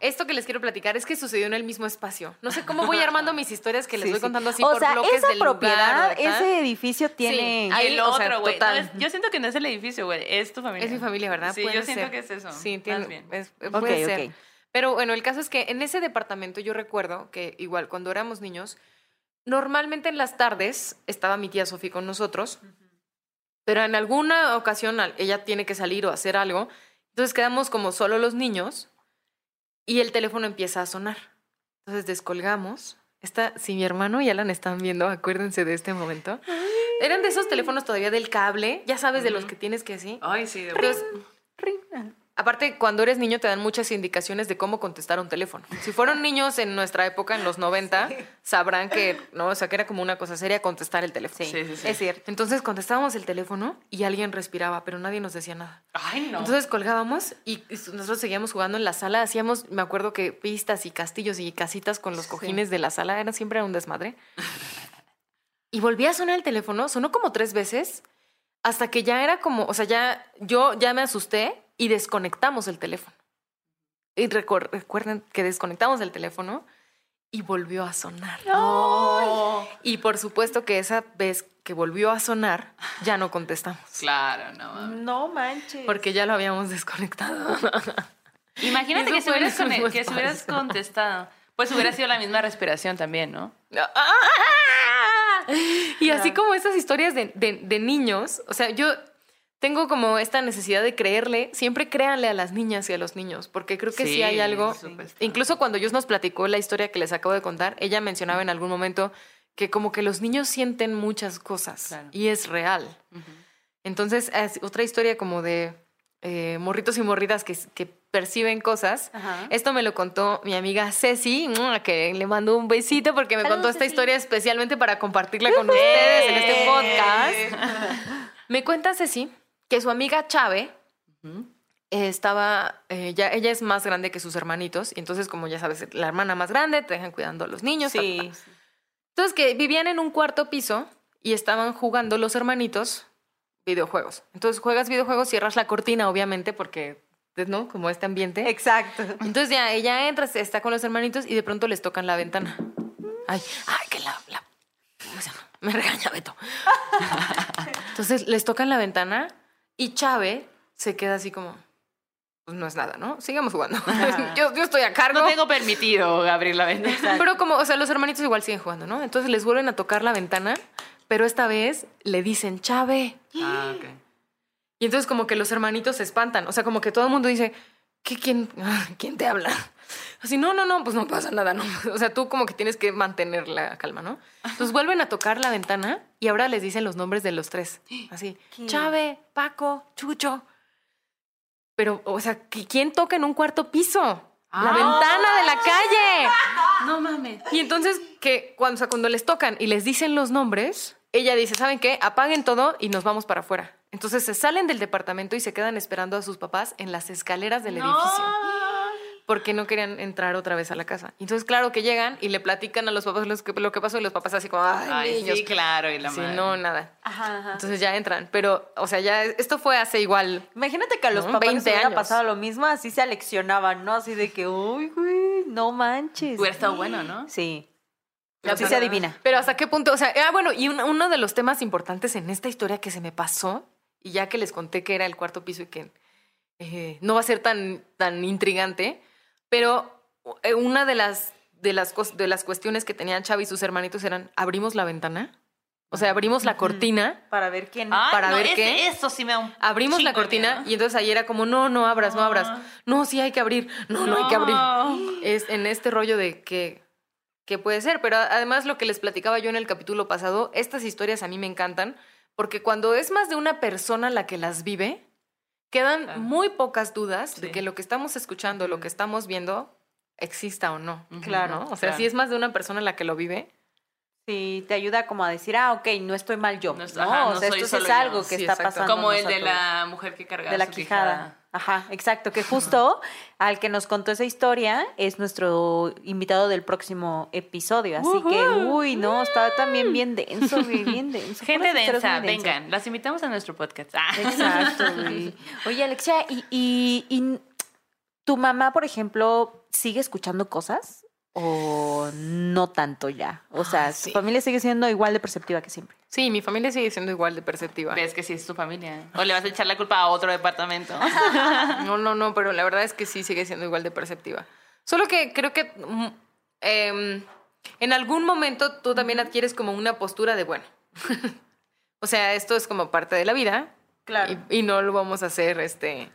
Esto que les quiero platicar es que sucedió en el mismo espacio. No sé cómo voy armando mis historias que les sí, voy contando así o por sea, bloques del lugar. O sea, esa propiedad, ese edificio tiene... Sí, ahí, el o otro, güey. Sea, no, yo siento que no es el edificio, güey, es tu familia. Es mi familia, ¿verdad? Sí, puede yo ser. Siento que es eso. Sí, tiene, bien. Es, puede okay, ser. Okay. Pero bueno, el caso es que en ese departamento yo recuerdo que igual cuando éramos niños, normalmente en las tardes estaba mi tía Sofi con nosotros, uh-huh. pero en alguna ocasión ella tiene que salir o hacer algo. Entonces quedamos como solo los niños y el teléfono empieza a sonar. Entonces descolgamos. Esta, si mi hermano y Alan están viendo, acuérdense de este momento. Ay. Eran de esos teléfonos todavía del cable, ya sabes, uh-huh. de los que tienes que así. Ay, sí. De Entonces, ring, ring. Aparte, cuando eres niño te dan muchas indicaciones de cómo contestar un teléfono. Si fueron niños en nuestra época, en los noventa, sí. sabrán que, no, o sea, que era como una cosa seria contestar el teléfono. Sí, sí, sí, sí. Es cierto. Entonces contestábamos el teléfono y alguien respiraba, pero nadie nos decía nada. Ay, no. Entonces colgábamos y nosotros seguíamos jugando en la sala. Hacíamos, me acuerdo que pistas y castillos y casitas con los cojines sí. de la sala. Era siempre un desmadre. Y volvía a sonar el teléfono. Sonó como tres veces hasta que ya era como, o sea, ya yo ya me asusté y desconectamos el teléfono. Y recu- recuerden que desconectamos el teléfono y volvió a sonar. ¡No! Y por supuesto que esa vez que volvió a sonar, ya no contestamos. Claro, no mames. No manches. Porque ya lo habíamos desconectado. Imagínate que si, hubieras con- que si hubieras contestado. Pues hubiera sido la misma respiración también, ¿no? Y así como esas historias de, de, de niños, o sea, yo... Tengo como esta necesidad de creerle. Siempre créanle a las niñas y a los niños, porque creo que sí, sí hay algo. Sí. Incluso cuando Joss nos platicó la historia que les acabo de contar, ella mencionaba en algún momento que como que los niños sienten muchas cosas claro. y es real. Uh-huh. Entonces, es otra historia como de eh, morritos y morritas que, que perciben cosas. Uh-huh. Esto me lo contó mi amiga Ceci, que le mando un besito porque me Salud, contó esta Ceci. Historia especialmente para compartirla con uh-huh. ustedes en este podcast. Me cuenta Ceci que su amiga Chave uh-huh. estaba... Eh, ya, ella es más grande que sus hermanitos. Y entonces, como ya sabes, la hermana más grande, te dejan cuidando a los niños. Sí. Ta, ta, ta. Entonces, que vivían en un cuarto piso y estaban jugando los hermanitos videojuegos. Entonces, juegas videojuegos, cierras la cortina, obviamente, porque, ¿no? Como este ambiente. Exacto. Entonces, ya ella entra, está con los hermanitos y de pronto les tocan la ventana. Ay, ay, que la... la o sea, me regaña Beto. Entonces, les tocan la ventana... Y Chave se queda así como, pues no es nada, ¿no? Sigamos jugando. yo, yo estoy a cargo. No tengo permitido abrir la ventana. Exacto. Pero como, o sea, los hermanitos igual siguen jugando, ¿no? Entonces les vuelven a tocar la ventana, pero esta vez le dicen, Chave. Ah, ok. Y entonces como que los hermanitos se espantan. O sea, como que todo el mundo dice, ¿qué, quién, ¿quién te habla? Así, no, no, no, pues no pasa nada, ¿no? O sea, tú como que tienes que mantener la calma, ¿no? Entonces vuelven a tocar la ventana y ahora les dicen los nombres de los tres. Así, ¿qué? Chave, Paco, Chucho. Pero, o sea, ¿quién toca en un cuarto piso? La ah, ventana de la calle. No mames. Y entonces, que cuando, o sea, cuando les tocan y les dicen los nombres, ella dice, ¿saben qué? Apaguen todo y nos vamos para afuera. Entonces se salen del departamento y se quedan esperando a sus papás en las escaleras del no. edificio. Porque no querían entrar otra vez a la casa. Entonces, claro que llegan y le platican a los papás lo que pasó y los papás así como, ay, ay niños. Sí, claro, y la sí, madre. no, nada. Ajá, ajá. Entonces ya entran. Pero, o sea, ya esto fue hace igual. Imagínate que a los ¿no? papás les hubiera pasado lo mismo, así se aleccionaban, ¿no? Así de que, uy, güey, no manches. Hubiera estado bueno, ¿no? Sí. La sí se adivina. Pero hasta qué punto, o sea, ah, bueno, y un, uno de los temas importantes en esta historia que se me pasó, y ya que les conté que era el cuarto piso y que eh, no va a ser tan, tan intrigante. Pero una de las, de, las, de las cuestiones que tenían Chave y sus hermanitos eran, ¿abrimos la ventana? O sea, abrimos la cortina. Para ver quién. Ah, para no, ver ese, qué. Eso sí me da un Abrimos la cortina idea. Y entonces ahí era como, no, no abras, no, no abras. No, sí hay que abrir. No, no, no hay que abrir. Es en este rollo de que, que puede ser. Pero además lo que les platicaba yo en el capítulo pasado, estas historias a mí me encantan porque cuando es más de una persona la que las vive... Quedan claro. muy pocas dudas sí. de que lo que estamos escuchando, lo que estamos viendo, exista o no. Uh-huh. Claro. ¿no? O sea, claro. si es más de una persona la que lo vive. Sí, te ayuda como a decir, ah, ok, no estoy mal yo. No, es, ¿no? Ajá, no o sea, esto es algo yo. que sí, está exacto. pasando. Como el de la mujer que cargaba de la su quijada. quijada. Ajá, exacto. Que justo al que nos contó esa historia es nuestro invitado del próximo episodio. Así uh-huh. que, uy, no, está también bien denso, güey, bien denso. Gente densa, vengan, denso? las invitamos a nuestro podcast. Ah. Exacto, güey. Oye, Alexia, ¿y, y, ¿y tu mamá, por ejemplo, sigue escuchando cosas? ¿O no tanto ya? O sea, ¿tu sí. familia sigue siendo igual de perceptiva que siempre? Sí, mi familia sigue siendo igual de perceptiva. ¿Ves que sí es tu familia? ¿O le vas a echar la culpa a otro departamento? No, no, no, pero la verdad es que sí sigue siendo igual de perceptiva. Solo que creo que eh, en algún momento tú también adquieres como una postura de bueno. O sea, esto es como parte de la vida. Claro. Y, y no lo vamos a hacer este...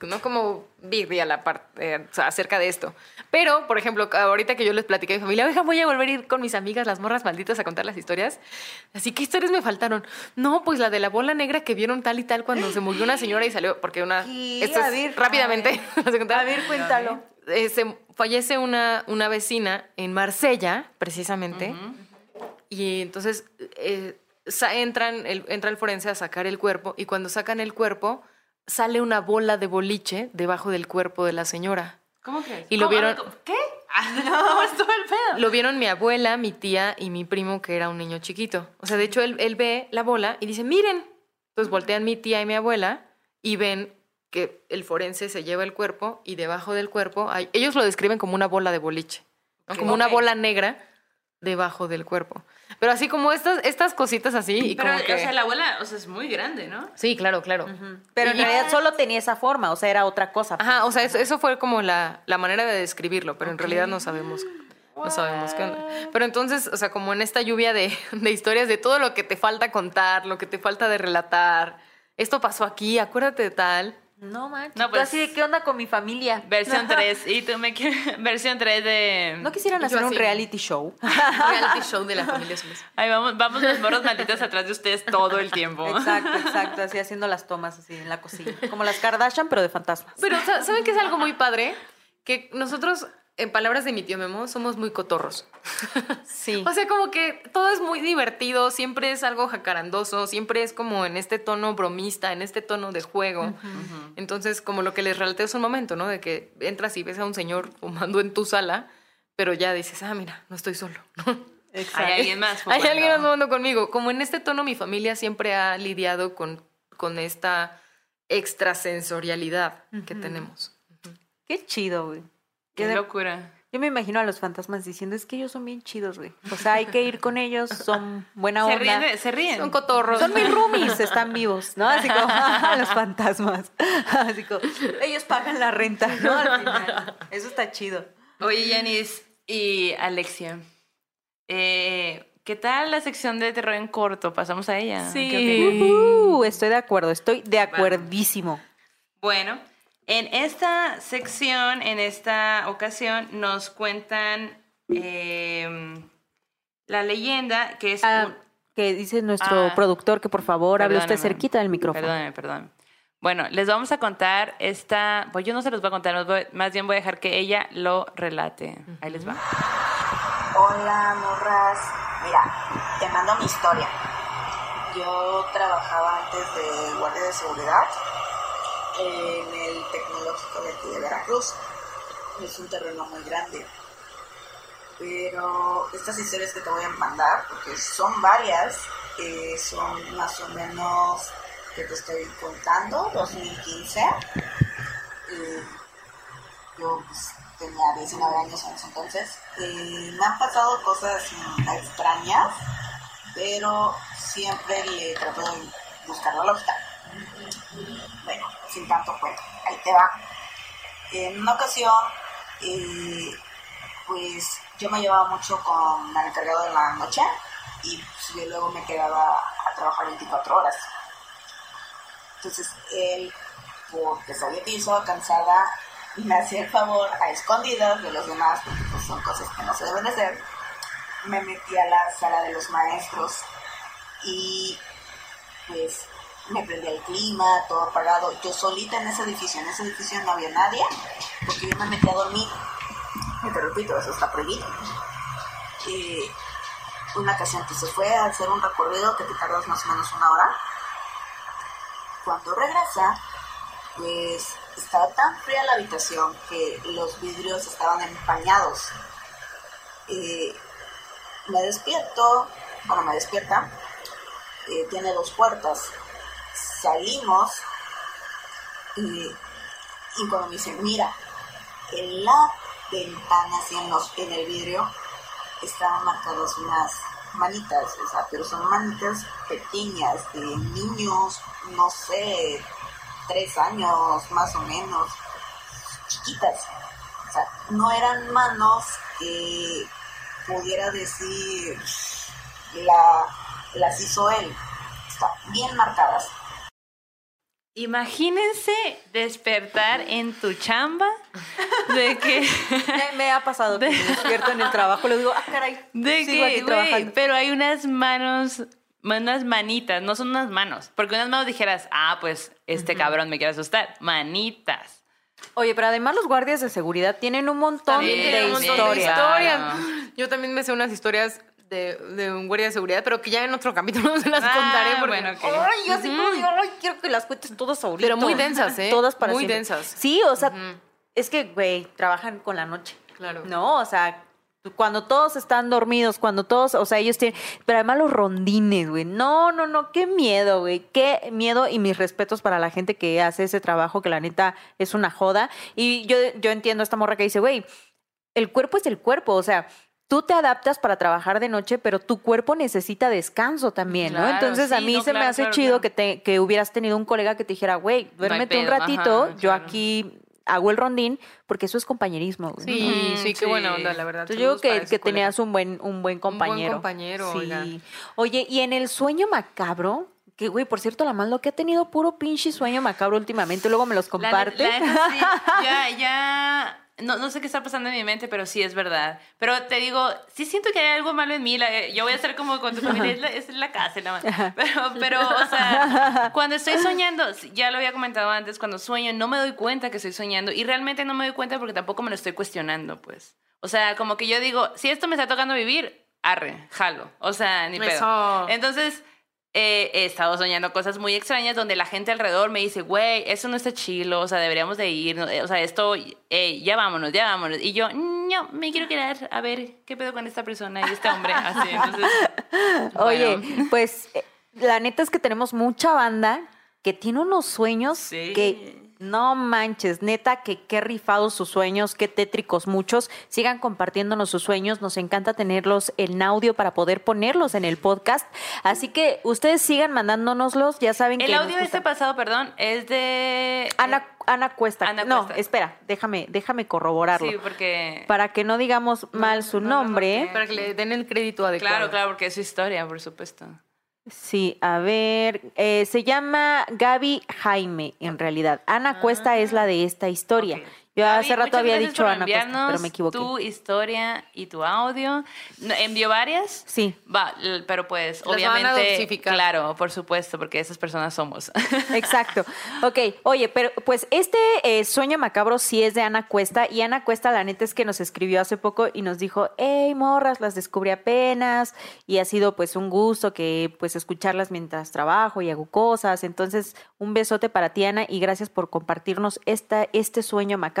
no como viví a la parte eh, o sea, acerca de esto. Pero, por ejemplo, ahorita que yo les platiqué a mi familia, oiga, voy a volver a ir con mis amigas, las morras malditas, a contar las historias. Así, ¿qué historias me faltaron? No, pues la de la bola negra que vieron tal y tal cuando se murió una señora y salió, porque una... ¿Qué? Esto es, a ver, rápidamente. A ver, a ver cuéntalo. Eh, se fallece una, una vecina en Marsella, precisamente. Uh-huh. Y entonces eh, entran el, entra el forense a sacar el cuerpo y cuando sacan el cuerpo... sale una bola de boliche debajo del cuerpo de la señora. ¿Cómo crees? Y lo ¿Cómo? vieron... ¿Qué? No, estuvo el pedo. Lo vieron mi abuela, mi tía y mi primo, que era un niño chiquito. O sea, de hecho, él, él ve la bola y dice, miren. Entonces voltean mi tía y mi abuela y ven que el forense se lleva el cuerpo y debajo del cuerpo... hay... ellos lo describen como una bola de boliche. ¿no? Como okay. una bola negra debajo del cuerpo. Pero así como estas, estas cositas así. Y pero, como que... o sea, la abuela, o sea, es muy grande, ¿no? Sí, claro, claro. Uh-huh. Pero y... en realidad solo tenía esa forma, o sea, era otra cosa. Pues. Ajá, o sea, eso, eso fue como la, la manera de describirlo, pero okay. en realidad no sabemos, wow. no sabemos qué onda. Pero entonces, o sea, como en esta lluvia de, de historias de todo lo que te falta contar, lo que te falta de relatar, esto pasó aquí, acuérdate de tal... No, manches. No, pues, así de qué onda con mi familia. Versión tres. Y tú me quieres. Versión tres de. ¿No quisieran hacer un reality show? Reality show de la familia. Ahí vamos, vamos los morros malditas atrás de ustedes todo el tiempo. Exacto, exacto. Así haciendo las tomas así en la cocina. Como las Kardashian, pero de fantasmas. Pero, ¿saben qué es algo muy padre? Que nosotros, en palabras de mi tío Memo, somos muy cotorros. Sí. O sea, como que todo es muy divertido, siempre es algo jacarandoso, siempre es como en este tono bromista, en este tono de juego. Uh-huh. Entonces, como lo que les relaté hace un momento, ¿no? De que entras y ves a un señor fumando en tu sala, pero ya dices, ah, mira, no estoy solo. Exacto. Hay alguien más fumando. Hay alguien más fumando conmigo. Como en este tono, mi familia siempre ha lidiado con, con esta extrasensorialidad uh-huh. que tenemos. Uh-huh. Qué chido, güey. Qué de... locura. Yo me imagino a los fantasmas diciendo, es que ellos son bien chidos, güey. O sea, hay que ir con ellos, son buena onda. Se ríen, se ríen. Son cotorros. Son mis roomies, están vivos, ¿no? Así como, ah, los fantasmas. Así como, ellos pagan la renta, ¿no? Al final. Eso está chido. Oye, Jannis y Alexia, eh, ¿qué tal la sección de terror en corto? Pasamos a ella. Sí. Uh-huh. Estoy de acuerdo, estoy de acuerdísimo. Bueno. bueno. En esta sección, en esta ocasión, nos cuentan eh, la leyenda que es... Ah, un... Que dice nuestro ah, productor que por favor hable usted cerquita del micrófono. Perdóname, perdóname. Bueno, les vamos a contar esta... Pues yo no se los voy a contar, voy, más bien voy a dejar que ella lo relate. Ahí les va. Hola, morras. Mira, te mando mi historia. Yo trabajaba antes de guardia de seguridad en el tecnológico de aquí de Veracruz. Es un terreno muy grande. Pero estas historias que te voy a mandar, porque son varias, eh, son más o menos... que te estoy contando, dos mil quince, eh, yo pues, tenía diecinueve años en ese entonces, eh, me han pasado cosas extrañas, pero siempre le trato de buscar la lógica. Bueno, sin tanto cuento, ahí te va. En una ocasión, eh, pues yo me llevaba mucho con el encargado de la noche y pues, yo luego me quedaba a trabajar veinticuatro horas. Entonces él, porque se había piso, cansada, me hacía el favor a escondidas de los demás, porque pues, son cosas que no se deben de hacer. Me metí a la sala de los maestros y pues me prendía el clima, todo apagado. Yo solita en ese edificio, en ese edificio no había nadie, porque yo me metí a dormir. Y te repito, eso está prohibido. Eh, una ocasión que se fue a hacer un recorrido que te tardas más o menos una hora. Cuando regresa, pues estaba tan fría la habitación que los vidrios estaban empañados. Eh, me despierto, bueno, me despierta, eh, tiene dos puertas. Salimos eh, y cuando me dicen, mira, en la ventana, así en, los, en el vidrio, estaban marcadas unas manitas, o sea, pero son manitas pequeñas, de niños, no sé, tres años más o menos, chiquitas. O sea, no eran manos que pudiera decir la, las hizo él. O sea, bien marcadas. Imagínense despertar en tu chamba de que... me, me ha pasado que de, me despierto en el trabajo, le digo, ah, caray, de sigo que, aquí trabajando. Wey, pero hay unas manos, unas manitas, no son unas manos, porque unas manos dijeras, ah, pues este uh-huh. cabrón me quiere asustar, manitas. Oye, pero además los guardias de seguridad tienen un montón, sí, de, un montón historia. de historia. Claro. Yo también me sé unas historias... De, de un guardia de seguridad, pero que ya en otro capítulo se las ah, contaré porque bueno, okay. ay, yo uh-huh. sí como digo, ay, quiero que las cuentes todas ahorita. Pero muy densas, ¿eh? Todas para muy siempre. densas. Sí, o sea, uh-huh. es que güey, trabajan con la noche. Claro. No, o sea, cuando todos están dormidos, cuando todos, o sea, ellos tienen, pero además los rondines, güey. No, no, no, qué miedo, güey. Qué miedo y mis respetos para la gente que hace ese trabajo que la neta es una joda. Y yo yo entiendo a esta morra que dice, güey, el cuerpo es el cuerpo, o sea, tú te adaptas para trabajar de noche, pero tu cuerpo necesita descanso también, claro, ¿no? Entonces, sí, a mí no, se claro, me hace claro, chido claro. Que, te, que hubieras tenido un colega que te dijera, güey, duérmete no un ratito, ajá, yo claro. aquí hago el rondín, porque eso es compañerismo. Güey. Sí, sí, sí, qué buena onda, la verdad. Yo digo que, que tenías un buen, un buen compañero. Un buen compañero, sí. Oiga. Oye, y en el sueño macabro... Que, güey, por cierto, la Maldo que ha tenido puro pinche sueño macabro últimamente. Luego me los comparte. La, la, sí, ya, ya... No, no sé qué está pasando en mi mente, pero sí es verdad. Pero te digo, sí siento que hay algo malo en mí. La, yo voy a estar como con tu familia. Es la, es la casa, la Maldo. Pero, pero, o sea, cuando estoy soñando... Ya lo había comentado antes. Cuando sueño, no me doy cuenta que estoy soñando. Y realmente no me doy cuenta porque tampoco me lo estoy cuestionando, pues. O sea, como que yo digo, si esto me está tocando vivir, arre, jalo. O sea, ni pedo. Eso. Entonces... Eh, he estado soñando cosas muy extrañas donde la gente alrededor me dice, güey, eso no está chilo, o sea, deberíamos de ir, o sea, esto, eh, ya vámonos, ya vámonos. Y yo, no, me quiero quedar, a ver, ¿qué pedo con esta persona y este hombre? Así, entonces, oye, bueno. Pues, la neta es que tenemos mucha banda que tiene unos sueños sí. que... No manches, neta, que qué rifados sus sueños, qué tétricos muchos. Sigan compartiéndonos sus sueños. Nos encanta tenerlos en audio para poder ponerlos en el podcast. Así que ustedes sigan mandándonoslos. Ya saben el que... El audio de este pasado, perdón, es de... Ana, Ana Cuesta. Ana no, Cuesta. espera, déjame, déjame corroborarlo. Sí, porque... Para que no digamos no, mal su no, nombre. No, no, no, para que le den el crédito adecuado. Claro, claro, porque es su historia, por supuesto. Sí, a ver, eh, se llama Gaby Jaime, en realidad. Ana Cuesta ah, es la de esta historia. Okay. Yo Abby, hace rato había dicho Ana Cuesta, pero me equivoqué. Tu historia y tu audio. ¿Envió varias? Sí. Va, pero pues, los obviamente. Claro, por supuesto, porque esas personas somos. Exacto. Ok, oye, pero pues este eh, sueño macabro sí es de Ana Cuesta. Y Ana Cuesta, la neta, es que nos escribió hace poco y nos dijo: hey, morras, las descubrí apenas. Y ha sido pues un gusto que pues escucharlas mientras trabajo y hago cosas. Entonces, un besote para ti, Ana, y gracias por compartirnos esta, este sueño macabro.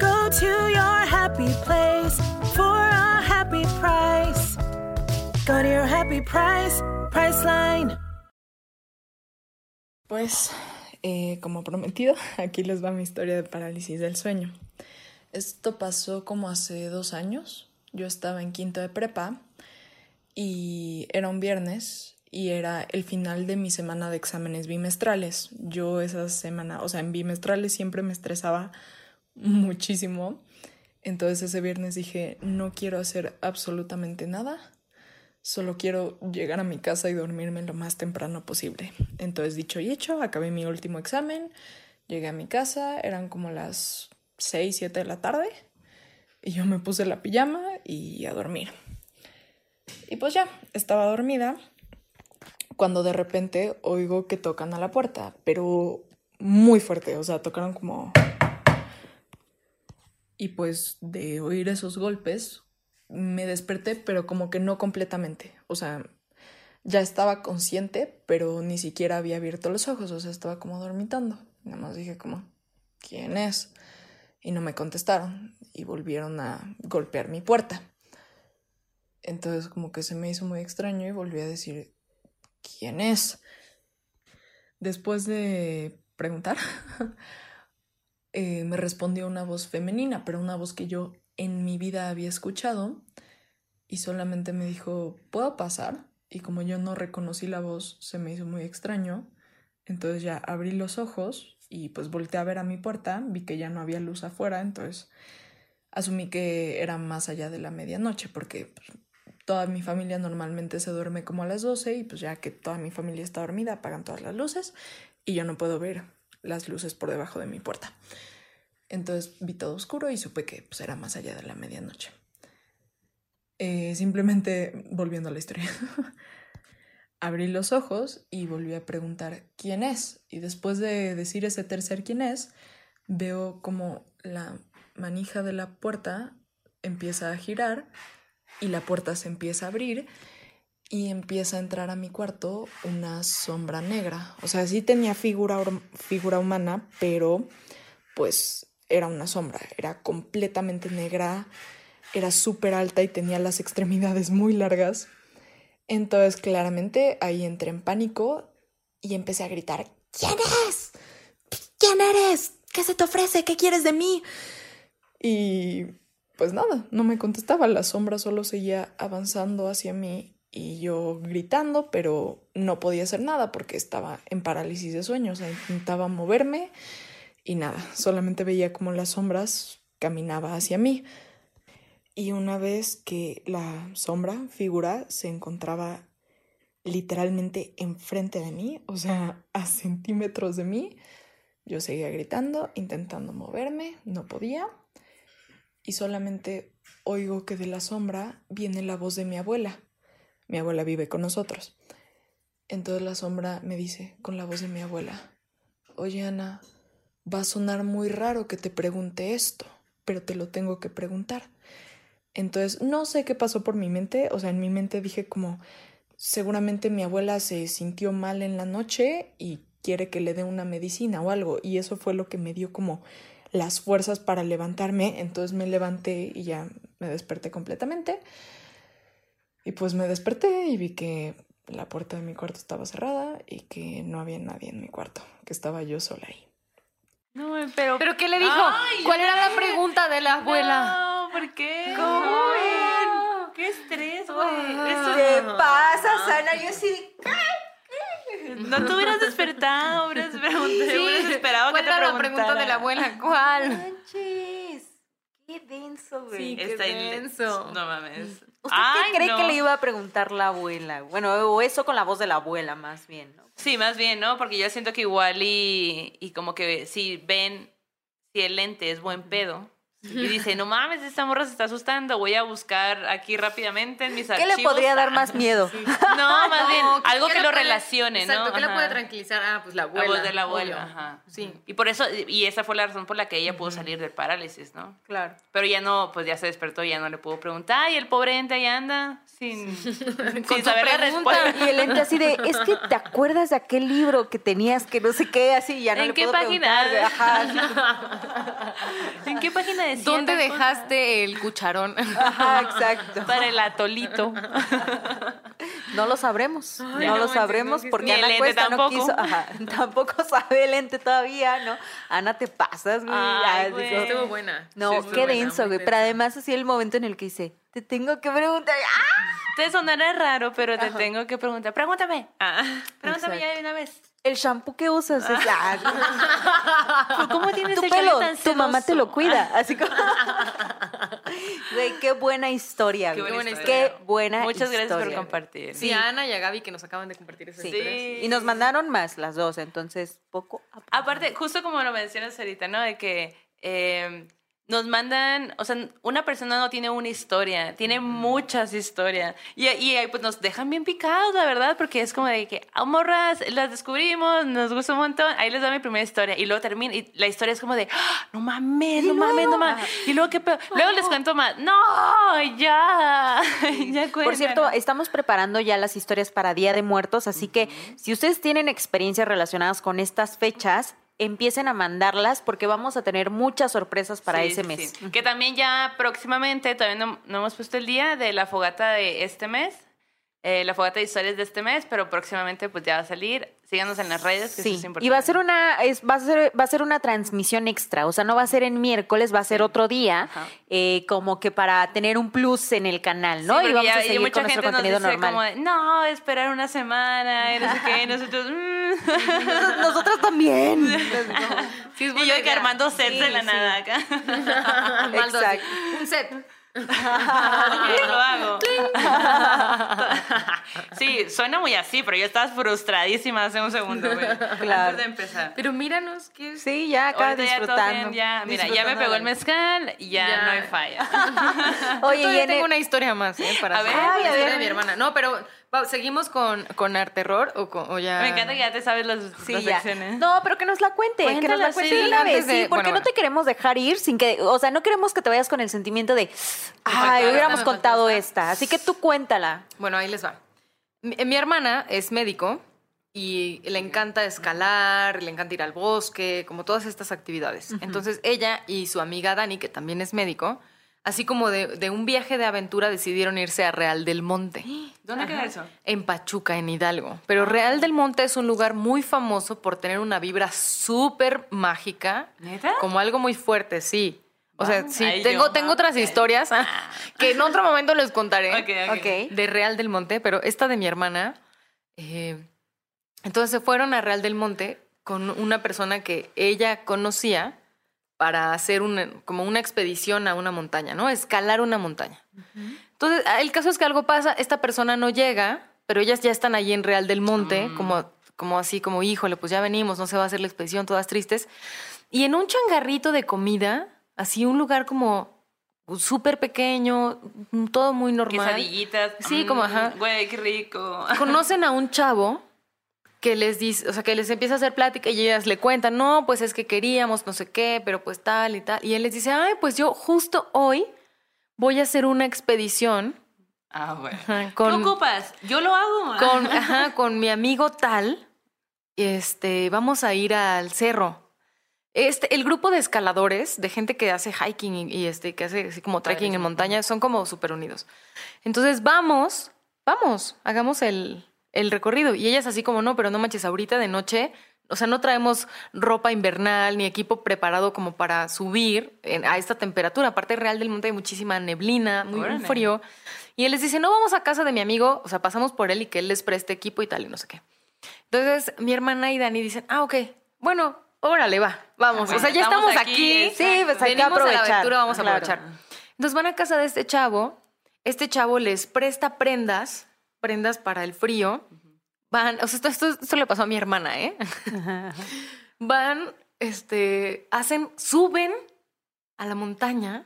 Go to your happy place for a happy price. Go to your happy price, Priceline. Pues, eh, como prometido, aquí les va mi historia de parálisis del sueño. Esto pasó como hace dos años. Yo estaba en quinto de prepa y era un viernes y era el final de mi semana de exámenes bimestrales. Yo esa semana, o sea, en bimestrales siempre me estresaba muchísimo. Entonces ese viernes dije: no quiero hacer absolutamente nada, solo quiero llegar a mi casa y dormirme lo más temprano posible. Entonces, dicho y hecho, acabé mi último examen, llegué a mi casa, eran como las seis, siete de la tarde, y yo me puse la pijama y a dormir. Y pues ya, estaba dormida cuando de repente oigo que tocan a la puerta, pero muy fuerte, o sea, tocaron como... Y pues de oír esos golpes me desperté, pero como que no completamente. O sea, ya estaba consciente, pero ni siquiera había abierto los ojos. O sea, estaba como dormitando. Nada más dije como, ¿quién es? Y no me contestaron. Y volvieron a golpear mi puerta. Entonces como que se me hizo muy extraño y volví a decir, ¿quién es? Después de preguntar... Eh, me respondió una voz femenina, pero una voz que yo en mi vida había escuchado, y solamente me dijo, ¿puedo pasar? Y como yo no reconocí la voz, se me hizo muy extraño. Entonces ya abrí los ojos y pues volteé a ver a mi puerta, vi que ya no había luz afuera, entonces asumí que era más allá de la medianoche, porque pues, toda mi familia normalmente se duerme como a las doce, y pues ya que toda mi familia está dormida, apagan todas las luces y yo no puedo ver las luces por debajo de mi puerta. Entonces vi todo oscuro y supe que pues, era más allá de la medianoche. Eh, simplemente, volviendo a la historia, abrí los ojos y volví a preguntar quién es. Y después de decir ese tercer quién es, veo como la manija de la puerta empieza a girar y la puerta se empieza a abrir. Y empieza a entrar a mi cuarto una sombra negra. O sea, sí tenía figura, figura humana, pero pues era una sombra. Era completamente negra, era súper alta y tenía las extremidades muy largas. Entonces, claramente, ahí entré en pánico y empecé a gritar, ¿quién es? ¿Quién eres? ¿Qué se te ofrece? ¿Qué quieres de mí? Y pues nada, no me contestaba. La sombra solo seguía avanzando hacia mí. Y yo gritando, pero no podía hacer nada porque estaba en parálisis de sueño. O sea, intentaba moverme y nada. Solamente veía como las sombras caminaba hacia mí. Y una vez que la sombra, figura, se encontraba literalmente enfrente de mí, o sea, a centímetros de mí, yo seguía gritando, intentando moverme, no podía. Y solamente oigo que de la sombra viene la voz de mi abuela. Mi abuela vive con nosotros. Entonces la sombra me dice con la voz de mi abuela, oye, Ana, va a sonar muy raro que te pregunte esto, pero te lo tengo que preguntar. Entonces no sé qué pasó por mi mente. O sea, en mi mente dije como, seguramente mi abuela se sintió mal en la noche y quiere que le dé una medicina o algo. Y eso fue lo que me dio como las fuerzas para levantarme. Entonces me levanté y ya me desperté completamente. Y pues me desperté y vi que la puerta de mi cuarto estaba cerrada y que no había nadie en mi cuarto, que estaba yo sola ahí. No, pero... ¿Pero qué le dijo? Ay, ¿Cuál era la pregunta de la abuela? No, ¿por qué? ¿Cómo ven? ¡Qué estrés, güey! Eso te pasa, Sana. Yo sí. No te hubieras despertado, hubieras preguntado. Sí. Hubieras esperado que te preguntara. ¿Cuál era la pregunta de la abuela? ¿Cuál? ¡Manches! ¡Qué denso, güey! Sí, qué denso. No mames. ¿Usted Ay, qué cree no. que le iba a preguntar la abuela? Bueno, o eso con la voz de la abuela, más bien, ¿no? Sí, más bien, ¿no? Porque yo siento que igual y, y como que si ven, si el ente es buen pedo, y dice, no mames, esta morra se está asustando, voy a buscar aquí rápidamente en mis ¿Qué archivos. ¿Qué le podría dar más miedo? Sí. No, más no, bien, algo que, que lo puede, relacione, exacto, ¿no? Exacto, ¿qué le puede tranquilizar? Ah, pues la abuela. La voz de la abuela, ajá. Sí. Y por eso, y esa fue la razón por la que ella pudo salir del parálisis, ¿no? Claro. Pero ya no, pues ya se despertó, ya no le pudo preguntar, y el pobre ente ahí anda sin, sí. sin, sin saber la respuesta. Y el ente así de, es que te acuerdas de aquel libro que tenías que no sé qué, así, ya no le puedo preguntar. ¿En qué página? ¿En qué página de ¿Dónde dejaste cosa? El cucharón? Ajá, exacto. Para el atolito. No lo sabremos. Ay, no, no lo sabremos porque Ana Cuesta no quiso. Ajá, tampoco sabe el ente todavía, ¿no? Ana, te pasas, güey. Ay, güey. Sí, estuvo buena. No, sí, estuvo qué buena, denso, güey. Pero además así el momento en el que dice, te tengo que preguntar. ¡Ah! Te sonará raro, pero te Ajá. tengo que preguntar. Pregúntame. Ah, pregúntame exacto. ya de una vez. El shampoo que usas es ah. ¿Cómo tienes tu el pelo? Tan tu mamá te lo cuida, así como. Güey, qué buena historia. Qué buena, buena historia. Historia. Qué buena Muchas historia, gracias por compartir. Sí, sí, a Ana y a Gaby que nos acaban de compartir esas sí. historias. Sí. Y nos mandaron más las dos, entonces poco a poco. Aparte, justo como lo mencionas ahorita, ¿no? De que eh, nos mandan, o sea, una persona no tiene una historia, tiene mm. muchas historias. Y, y pues nos dejan bien picados, la verdad, porque es como de que, oh, morras, las descubrimos, nos gusta un montón, ahí les da mi primera historia. Y luego termina, y la historia es como de, ¡ah, no mames, no mames, no mames! Y luego, ¿qué peor? Luego les cuento más. ¡No, ya! ya cuéntanos. Por cierto, estamos preparando ya las historias para Día de Muertos, así que mm-hmm. si ustedes tienen experiencias relacionadas con estas fechas, empiecen a mandarlas porque vamos a tener muchas sorpresas para sí, ese mes. Sí. Que también ya próximamente, también no, no hemos puesto el día de la fogata de este mes, eh, la fogata de historias de este mes, pero próximamente pues ya va a salir. Síganos en las redes, que sí. eso es importante. Y va a ser una es, va a ser va a ser una transmisión extra, o sea, no va a ser en miércoles, va a ser sí. otro día, eh, como que para tener un plus en el canal, ¿no? Sí, y vamos ya, a seguir mucha con gente nuestro contenido nos dice normal. Como de, no, esperar una semana, y no sé qué, y nosotros mmm. Nos, nosotros también. sí, es y yo que armando sets sí, de la sí. nada acá. Maldo, exacto. Un set. Lo hago. Sí, suena muy así, pero yo estaba frustradísima hace un segundo, güey. Claro. Antes de empezar. Pero míranos que sí, ya acá disfrutando. Ya, ya, mira, disfrutando ya me pegó el mezcal, ya, ya. no hay falla. Oye, yo todavía tengo el... una historia más, ¿eh? Para a ver, ay, a ver, mi hermana. No, pero ¿seguimos con, con Arterror o, con, o ya...? Me encanta que ya te sabes las, sí, las secciones. No, pero que nos la cuente. Cuéntala, que nos la cuente sí, una vez, de... sí, porque bueno, no bueno. te queremos dejar ir sin que... O sea, no queremos que te vayas con el sentimiento de... Ay, hubiéramos contado esta. Así que tú cuéntala. Bueno, ahí les va. Mi, mi hermana es médico y le encanta escalar, le encanta ir al bosque, como todas estas actividades. Uh-huh. Entonces, ella y su amiga Dani, que también es médico... Así como de, de un viaje de aventura decidieron irse a Real del Monte. ¿Dónde Ajá. queda eso? En Pachuca, en Hidalgo. Pero Real del Monte es un lugar muy famoso por tener una vibra súper mágica. ¿Neta? Como algo muy fuerte, sí. O sea, sí, Ay, tengo, yo, tengo otras historias que en otro momento les contaré okay, okay. de Real del Monte, pero esta de mi hermana. Eh, entonces se fueron a Real del Monte con una persona que ella conocía para hacer una, como una expedición a una montaña, ¿no? Escalar una montaña. Uh-huh. Entonces, el caso es que algo pasa, esta persona no llega, pero ellas ya están allí en Real del Monte, mm. como, como así, como, híjole, pues ya venimos, no se va a hacer la expedición, todas tristes. Y en un changarrito de comida, así un lugar como súper pequeño, todo muy normal. Quesadillitas. Sí, mm, como, ajá. Güey, qué rico. Conocen a un chavo que les dice, o sea, que les empieza a hacer plática y ellas le cuentan, no, pues es que queríamos, no sé qué, pero pues tal y tal. Y él les dice, ay, pues yo justo hoy voy a hacer una expedición. Ah, bueno. Ajá, con, ¿qué ocupas? Yo lo hago. Con, ajá, con mi amigo tal, este, vamos a ir al cerro. Este, el grupo de escaladores, de gente que hace hiking y, y este, que hace así como trekking claro, en montaña, son como súper unidos. Entonces, vamos, vamos, hagamos el... el recorrido. Y ellas así como, no, pero no manches, ahorita de noche o sea, no traemos ropa invernal ni equipo preparado como para subir en, a esta temperatura. Aparte, Real del Monte hay muchísima neblina, muy Órale. frío. Y él les dice, no, vamos a casa de mi amigo, o sea, pasamos por él y que él les preste equipo y tal y no sé qué. Entonces, mi hermana y Dani dicen, ah, ok, bueno, órale, va, vamos. Bueno, o sea, ya estamos, estamos aquí, aquí. sí, pues hay que aprovechar. A la aventura, vamos a claro. aprovechar. Entonces van a casa de este chavo, este chavo les presta prendas, prendas para el frío. Van, o sea, esto, esto, esto le pasó a mi hermana, ¿eh? Van, este, hacen, suben a la montaña,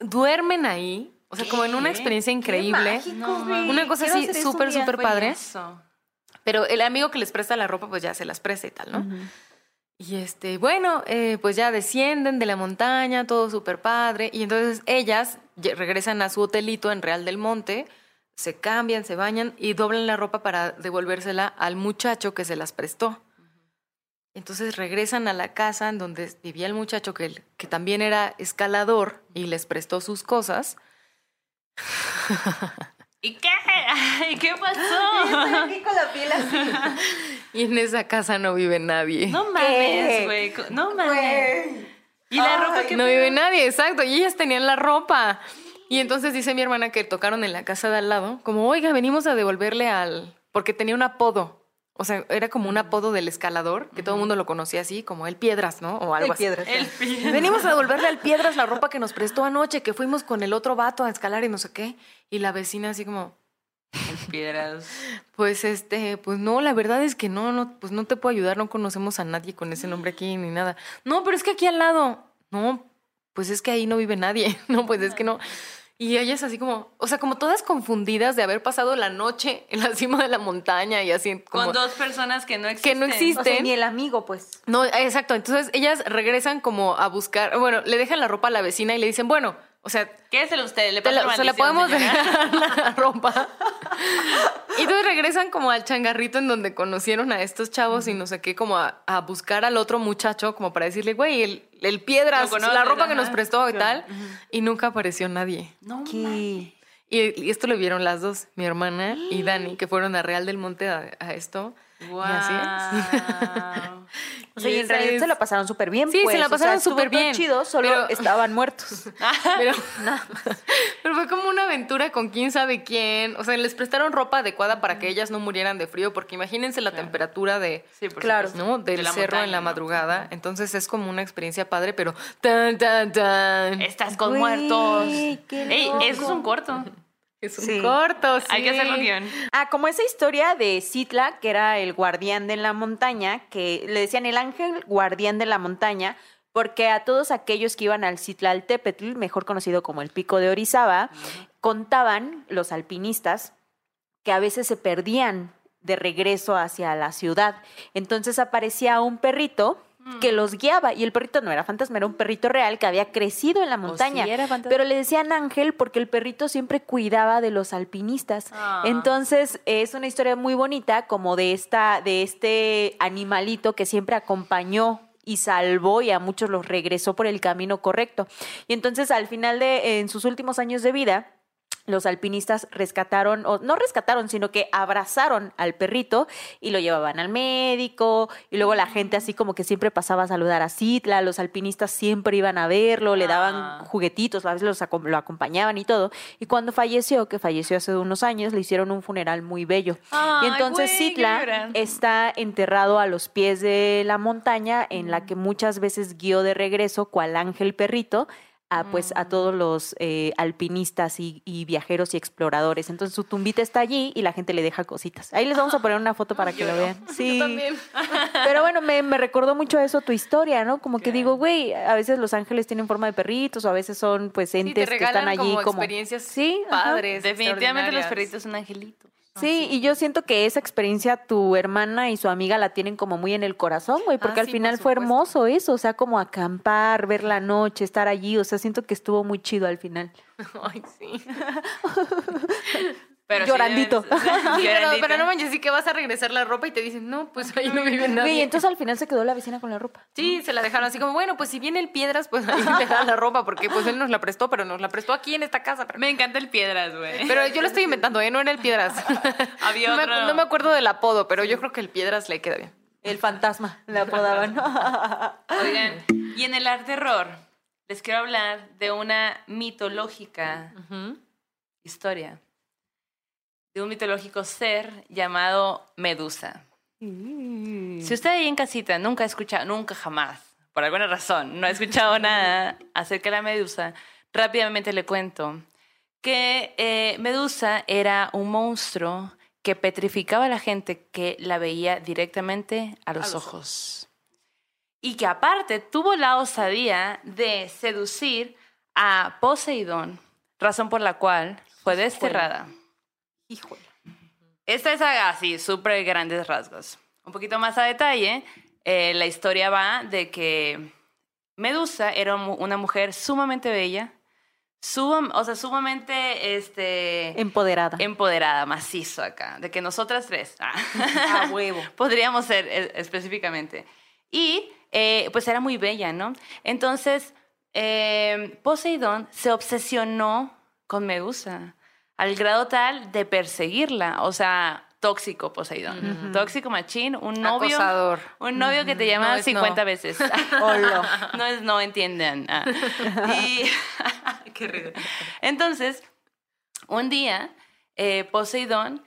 duermen ahí, o sea, ¿Qué? como en una experiencia increíble. Qué mágico, güey. Una cosa así súper, súper padre. Eso. Pero el amigo que les presta la ropa, pues ya se las presta y tal, ¿no? Uh-huh. Y este, bueno, eh, pues ya descienden de la montaña, todo súper padre. Y entonces ellas regresan a su hotelito en Real del Monte. Se cambian, se bañan y doblan la ropa para devolvérsela al muchacho que se las prestó. Entonces regresan a la casa en donde vivía el muchacho que, que también era escalador y les prestó sus cosas. ¿Y qué? ¿Y qué pasó? Estoy aquí con la piel así. Y en esa casa no vive nadie. No mames, güey. No mames. Wey. ¿Y la Ay, ropa que No vive nadie, exacto. Y ellas tenían la ropa. Y entonces dice mi hermana que tocaron en la casa de al lado, como, oiga, venimos a devolverle al... Porque tenía un apodo. O sea, era como un apodo del escalador, que uh-huh. todo el mundo lo conocía así, como el Piedras, ¿no? O algo el así. Piedras, el Piedras. Venimos a devolverle al Piedras la ropa que nos prestó anoche, que fuimos con el otro vato a escalar y no sé qué. Y la vecina así como... El Piedras. Pues este, pues no, la verdad es que no, no, pues no te puedo ayudar, no conocemos a nadie con ese nombre aquí ni nada. No, pero es que aquí al lado. No, pues es que ahí no vive nadie. No, pues es que no... Y ellas así como, o sea, como todas confundidas de haber pasado la noche en la cima de la montaña y así. Como, con dos personas que no existen. Que no existen. O sea, ni el amigo, pues. No, exacto. Entonces ellas regresan como a buscar, bueno, le dejan la ropa a la vecina y le dicen, bueno, o sea... Quédesela usted, le pasa la, se la podemos dejar la ropa. Y entonces regresan como al changarrito en donde conocieron a estos chavos mm-hmm. y no sé qué, como a, a buscar al otro muchacho, como para decirle, güey, el... El Piedras, conoces, la ropa ajá. que nos prestó y tal. Ajá. Y nunca apareció nadie. No, ¿Qué? Y, y esto lo vieron las dos, mi hermana ¿Qué? y Dani, que fueron a Real del Monte a, a esto. Wow. Y así es. O sea, y, y en realidad es... se la pasaron súper bien. Sí, pues. se la pasaron súper o sea, bien. Chido, solo pero... estaban muertos. pero, pero fue como una aventura con quién sabe quién. O sea, les prestaron ropa adecuada para que ellas no murieran de frío, porque imagínense la claro. temperatura de, sí, claro, ¿no? del de cerro montaña, en la madrugada. ¿No? Entonces es como una experiencia padre, pero tan, tan, tan. Estás con Uy, muertos. Ey, eso es un corto. Es un sí. corto, sí. Hay que hacerlo bien. Ah, como esa historia de Citla, que era el guardián de la montaña, que le decían el ángel guardián de la montaña, porque a todos aquellos que iban al Citlaltépetl, mejor conocido como el Pico de Orizaba, uh-huh. contaban los alpinistas que a veces se perdían de regreso hacia la ciudad. Entonces aparecía un perrito que los guiaba, y el perrito no era fantasma, era un perrito real que había crecido en la montaña, sí, pero le decían ángel porque el perrito siempre cuidaba de los alpinistas. Ah. Entonces es una historia muy bonita como de esta, de este animalito que siempre acompañó y salvó y a muchos los regresó por el camino correcto. Y entonces al final de, en sus últimos años de vida, los alpinistas rescataron, o no rescataron, sino que abrazaron al perrito y lo llevaban al médico. Y luego la gente así como que siempre pasaba a saludar a Citla. Los alpinistas siempre iban a verlo, ah. le daban juguetitos, a veces los ac- lo acompañaban y todo. Y cuando falleció, que falleció hace unos años, le hicieron un funeral muy bello. Ah, y entonces güey, Citla está enterrado a los pies de la montaña en la que muchas veces guió de regreso cual ángel perrito a, pues, a todos los eh, alpinistas y, y viajeros y exploradores. Entonces su tumbita está allí y la gente le deja cositas. Ahí les vamos a poner una foto para que lo vean. Sí. Yo también. Pero bueno, me, me recordó mucho eso tu historia, ¿no? Como claro. que digo, güey, a veces los ángeles tienen forma de perritos o a veces son pues entes sí, que están allí como... como... experiencias ¿Sí? padres. Ajá. Definitivamente los perritos son angelitos. Sí, y yo siento que esa experiencia tu hermana y su amiga la tienen como muy en el corazón, güey, porque ah, sí, al final por fue hermoso eso, o sea, como acampar, ver la noche, estar allí, o sea, siento que estuvo muy chido al final. Ay, sí. Pero llorandito. Sí, sí, pero, pero no manches, sí que vas a regresar la ropa y te dicen, no, pues ahí no vive nadie. Y entonces al final se quedó la vecina con la ropa. Sí, se la dejaron así como, bueno, pues si viene el Piedras, pues ahí le dan la ropa, porque pues él nos la prestó, pero nos la prestó aquí en esta casa. Me encanta el Piedras, güey. Pero yo lo estoy inventando, ¿eh? No era el Piedras. Había otro. No me, no me acuerdo del apodo, pero yo creo que el Piedras le queda bien. El fantasma, le apodaban. Oigan, y en el arte horror les quiero hablar de una mitológica uh-huh. historia, de un mitológico ser llamado Medusa. Mm. Si usted ahí en casita nunca ha escuchado, nunca jamás, por alguna razón, no ha escuchado nada acerca de la Medusa, rápidamente le cuento que eh, Medusa era un monstruo que petrificaba a la gente que la veía directamente a los, a los ojos. ojos. Y que aparte tuvo la osadía de seducir a Poseidón, razón por la cual fue desterrada. Híjole. Esta es así, súper grandes rasgos. Un poquito más a detalle, eh, la historia va de que Medusa era una mujer sumamente bella, Sub, o sea, sumamente este, empoderada. Empoderada, macizo acá. De que nosotras tres. Ah, a huevo. Podríamos ser eh, específicamente. Y eh, pues era muy bella, ¿no? Entonces, eh, Poseidón se obsesionó con Medusa al grado tal de perseguirla. O sea, tóxico Poseidón. Uh-huh. Tóxico machín, un novio. Acosador. Un novio uh-huh. que te llama no cincuenta no. veces. Oh, no. no es no, entienden. Ah. Y... Qué ruido. Entonces, un día, eh, Poseidón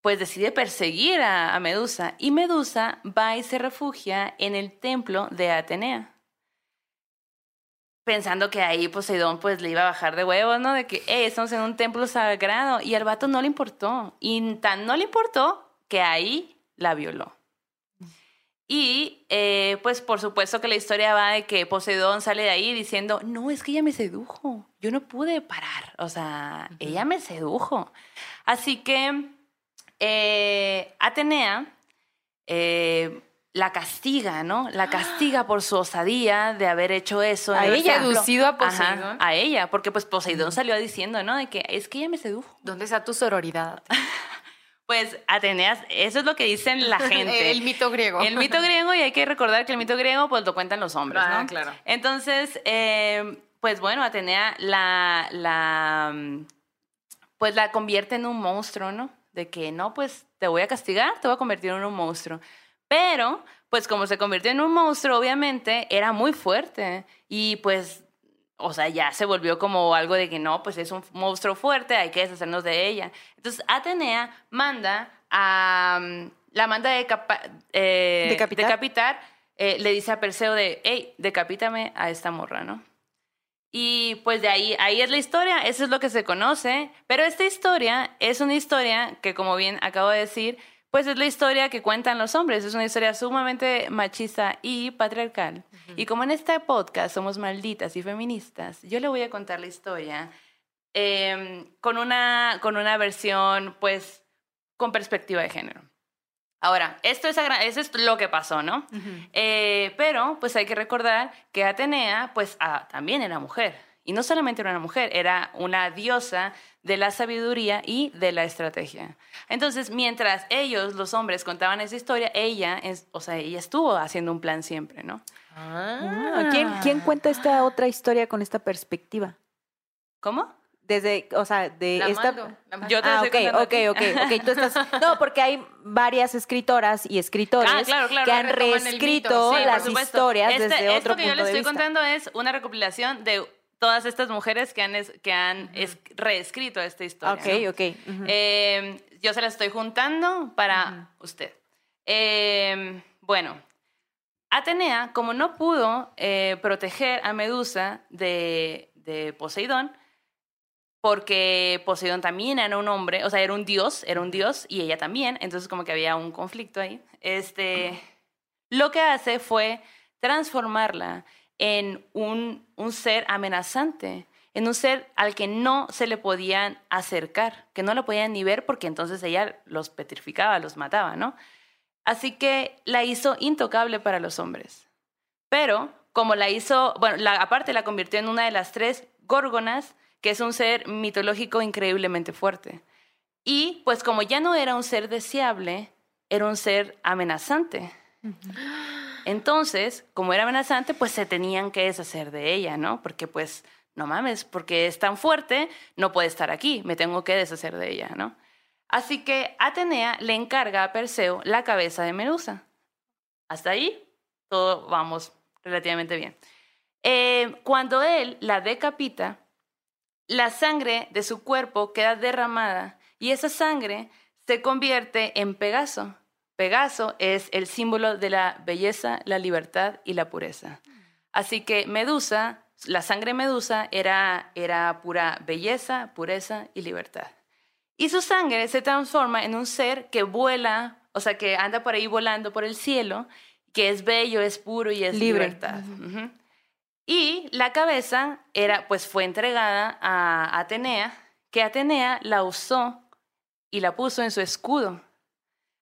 pues decide perseguir a, a Medusa. Y Medusa va y se refugia en el templo de Atenea. Pensando que ahí Poseidón pues le iba a bajar de huevos, ¿no? De que, hey, estamos en un templo sagrado. Y al vato no le importó. Y tan no le importó que ahí la violó. Y eh, pues por supuesto que la historia va de que Poseidón sale de ahí diciendo, no, es que ella me sedujo. Yo no pude parar. O sea, uh-huh. ella me sedujo. Así que eh, Atenea... Eh, la castiga, ¿no? La castiga por su osadía de haber hecho eso. A ella, seducido a Poseidón. Ajá, a ella, porque pues Poseidón salió diciendo, ¿no? De que es que ella me sedujo. ¿Dónde está tu sororidad? Pues Ateneas, eso es lo que dicen la gente. El mito griego. El mito griego, y hay que recordar que el mito griego pues lo cuentan los hombres, ah, ¿no? Claro. Entonces, eh, pues bueno, Atenea la, la, pues la convierte en un monstruo, ¿no? De que no, pues te voy a castigar, te voy a convertir en un monstruo. Pero, pues como se convirtió en un monstruo, obviamente, era muy fuerte. Y pues, o sea, ya se volvió como algo de que no, pues es un monstruo fuerte, hay que deshacernos de ella. Entonces, Atenea manda a... La manda de capa, eh, decapitar. decapitar eh, le dice a Perseo de, hey, decapítame a esta morra, ¿no? Y pues de ahí, ahí es la historia, eso es lo que se conoce. Pero esta historia es una historia que, como bien acabo de decir... Pues es la historia que cuentan los hombres. Es una historia sumamente machista y patriarcal. Uh-huh. Y como en este podcast somos malditas y feministas, yo le voy a contar la historia eh, con, una, con una versión, pues, con perspectiva de género. Ahora, esto es, eso es lo que pasó, ¿no? Uh-huh. Eh, pero, pues, hay que recordar que Atenea, pues, ah, también era mujer. Y no solamente era una mujer, era una diosa de la sabiduría y de la estrategia. Entonces, mientras ellos, los hombres, contaban esa historia, ella, es, o sea, ella estuvo haciendo un plan siempre, ¿no? Ah. ¿Quién, ¿Quién cuenta esta otra historia con esta perspectiva? ¿Cómo? Desde, o sea, de la esta... Mando, la mando. Yo te ah, okay, okay, okay, okay. Tú estás... No, porque hay varias escritoras y escritores ah, claro, claro, que han reescrito sí, las historias este, desde otro punto de vista. Esto que yo les estoy contando es una recopilación de... todas estas mujeres que han, es, que han es, reescrito esta historia. Ok, ¿no? ok. Uh-huh. Eh, yo se las estoy juntando para uh-huh. usted. Eh, bueno, Atenea, como no pudo eh, proteger a Medusa de, de Poseidón, porque Poseidón también era un hombre, o sea, era un dios, era un dios, y ella también, entonces como que había un conflicto ahí. Este, lo que hace fue transformarla en un, un ser amenazante, en un ser al que no se le podían acercar, que no lo podían ni ver porque entonces ella los petrificaba, los mataba, ¿no? Así que la hizo intocable para los hombres. Pero como la hizo, bueno, la, aparte la convirtió en una de las tres górgonas, que es un ser mitológico increíblemente fuerte. Y pues como ya no era un ser deseable, era un ser amenazante. Entonces, como era amenazante, pues se tenían que deshacer de ella, ¿no? Porque pues, no mames, porque es tan fuerte, no puede estar aquí, me tengo que deshacer de ella, ¿no? Así que Atenea le encarga a Perseo la cabeza de Medusa. Hasta ahí, todo vamos relativamente bien. Eh, cuando él la decapita, la sangre de su cuerpo queda derramada y esa sangre se convierte en Pegaso. Pegaso es el símbolo de la belleza, la libertad y la pureza. Así que Medusa, la sangre Medusa era, era pura belleza, pureza y libertad. Y su sangre se transforma en un ser que vuela, o sea, que anda por ahí volando por el cielo, que es bello, es puro y es libre. Libertad. Uh-huh. Uh-huh. Y la cabeza era, pues, fue entregada a Atenea, que Atenea la usó y la puso en su escudo,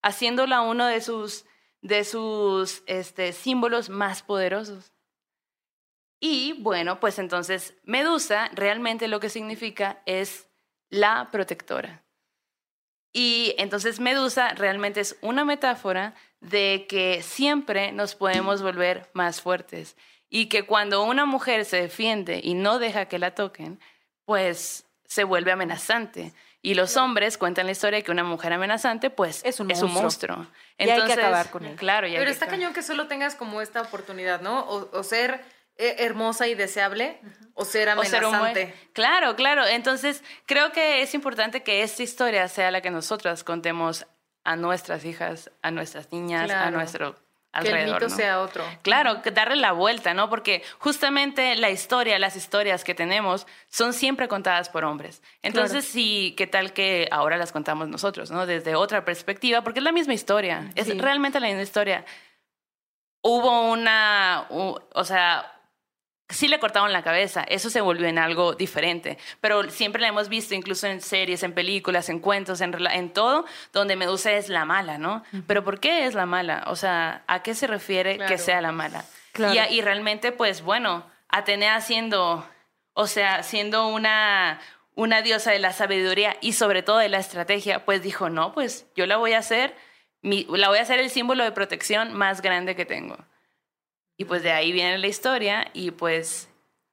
haciéndola uno de sus, de sus este, símbolos más poderosos. Y bueno, pues entonces Medusa realmente lo que significa es la protectora. Y entonces Medusa realmente es una metáfora de que siempre nos podemos volver más fuertes y que cuando una mujer se defiende y no deja que la toquen, pues se vuelve amenazante. Y los hombres cuentan la historia de que una mujer amenazante, pues, es un monstruo. Es un monstruo. Entonces, y hay que acabar con él. Claro, y hay Pero que está acabar. Cañón que solo tengas como esta oportunidad, ¿no? O, o ser eh, hermosa y deseable, uh-huh. o ser amenazante. O ser claro, claro. Entonces, creo que es importante que esta historia sea la que nosotras contemos a nuestras hijas, a nuestras niñas, claro. a nuestro alrededor. Que el mito ¿no? sea otro. Claro, darle la vuelta, ¿no? Porque justamente la historia, las historias que tenemos son siempre contadas por hombres. Entonces, claro. sí, ¿qué tal que ahora las contamos nosotros, ¿no? Desde otra perspectiva, porque es la misma historia. Sí. Es realmente la misma historia. Hubo una... O sea, sí le cortaron la cabeza. Eso se volvió en algo diferente. Pero siempre la hemos visto, incluso en series, en películas, en cuentos, en, en todo, donde Medusa es la mala, ¿no? Uh-huh. ¿Pero por qué es la mala? O sea, ¿a qué se refiere claro. que sea la mala? Claro. Y, y realmente, pues, bueno, Atenea siendo, o sea, siendo una, una diosa de la sabiduría y sobre todo de la estrategia, pues dijo, no, pues, yo la voy a hacer, mi, la voy a hacer el símbolo de protección más grande que tengo. Y pues de ahí viene la historia y pues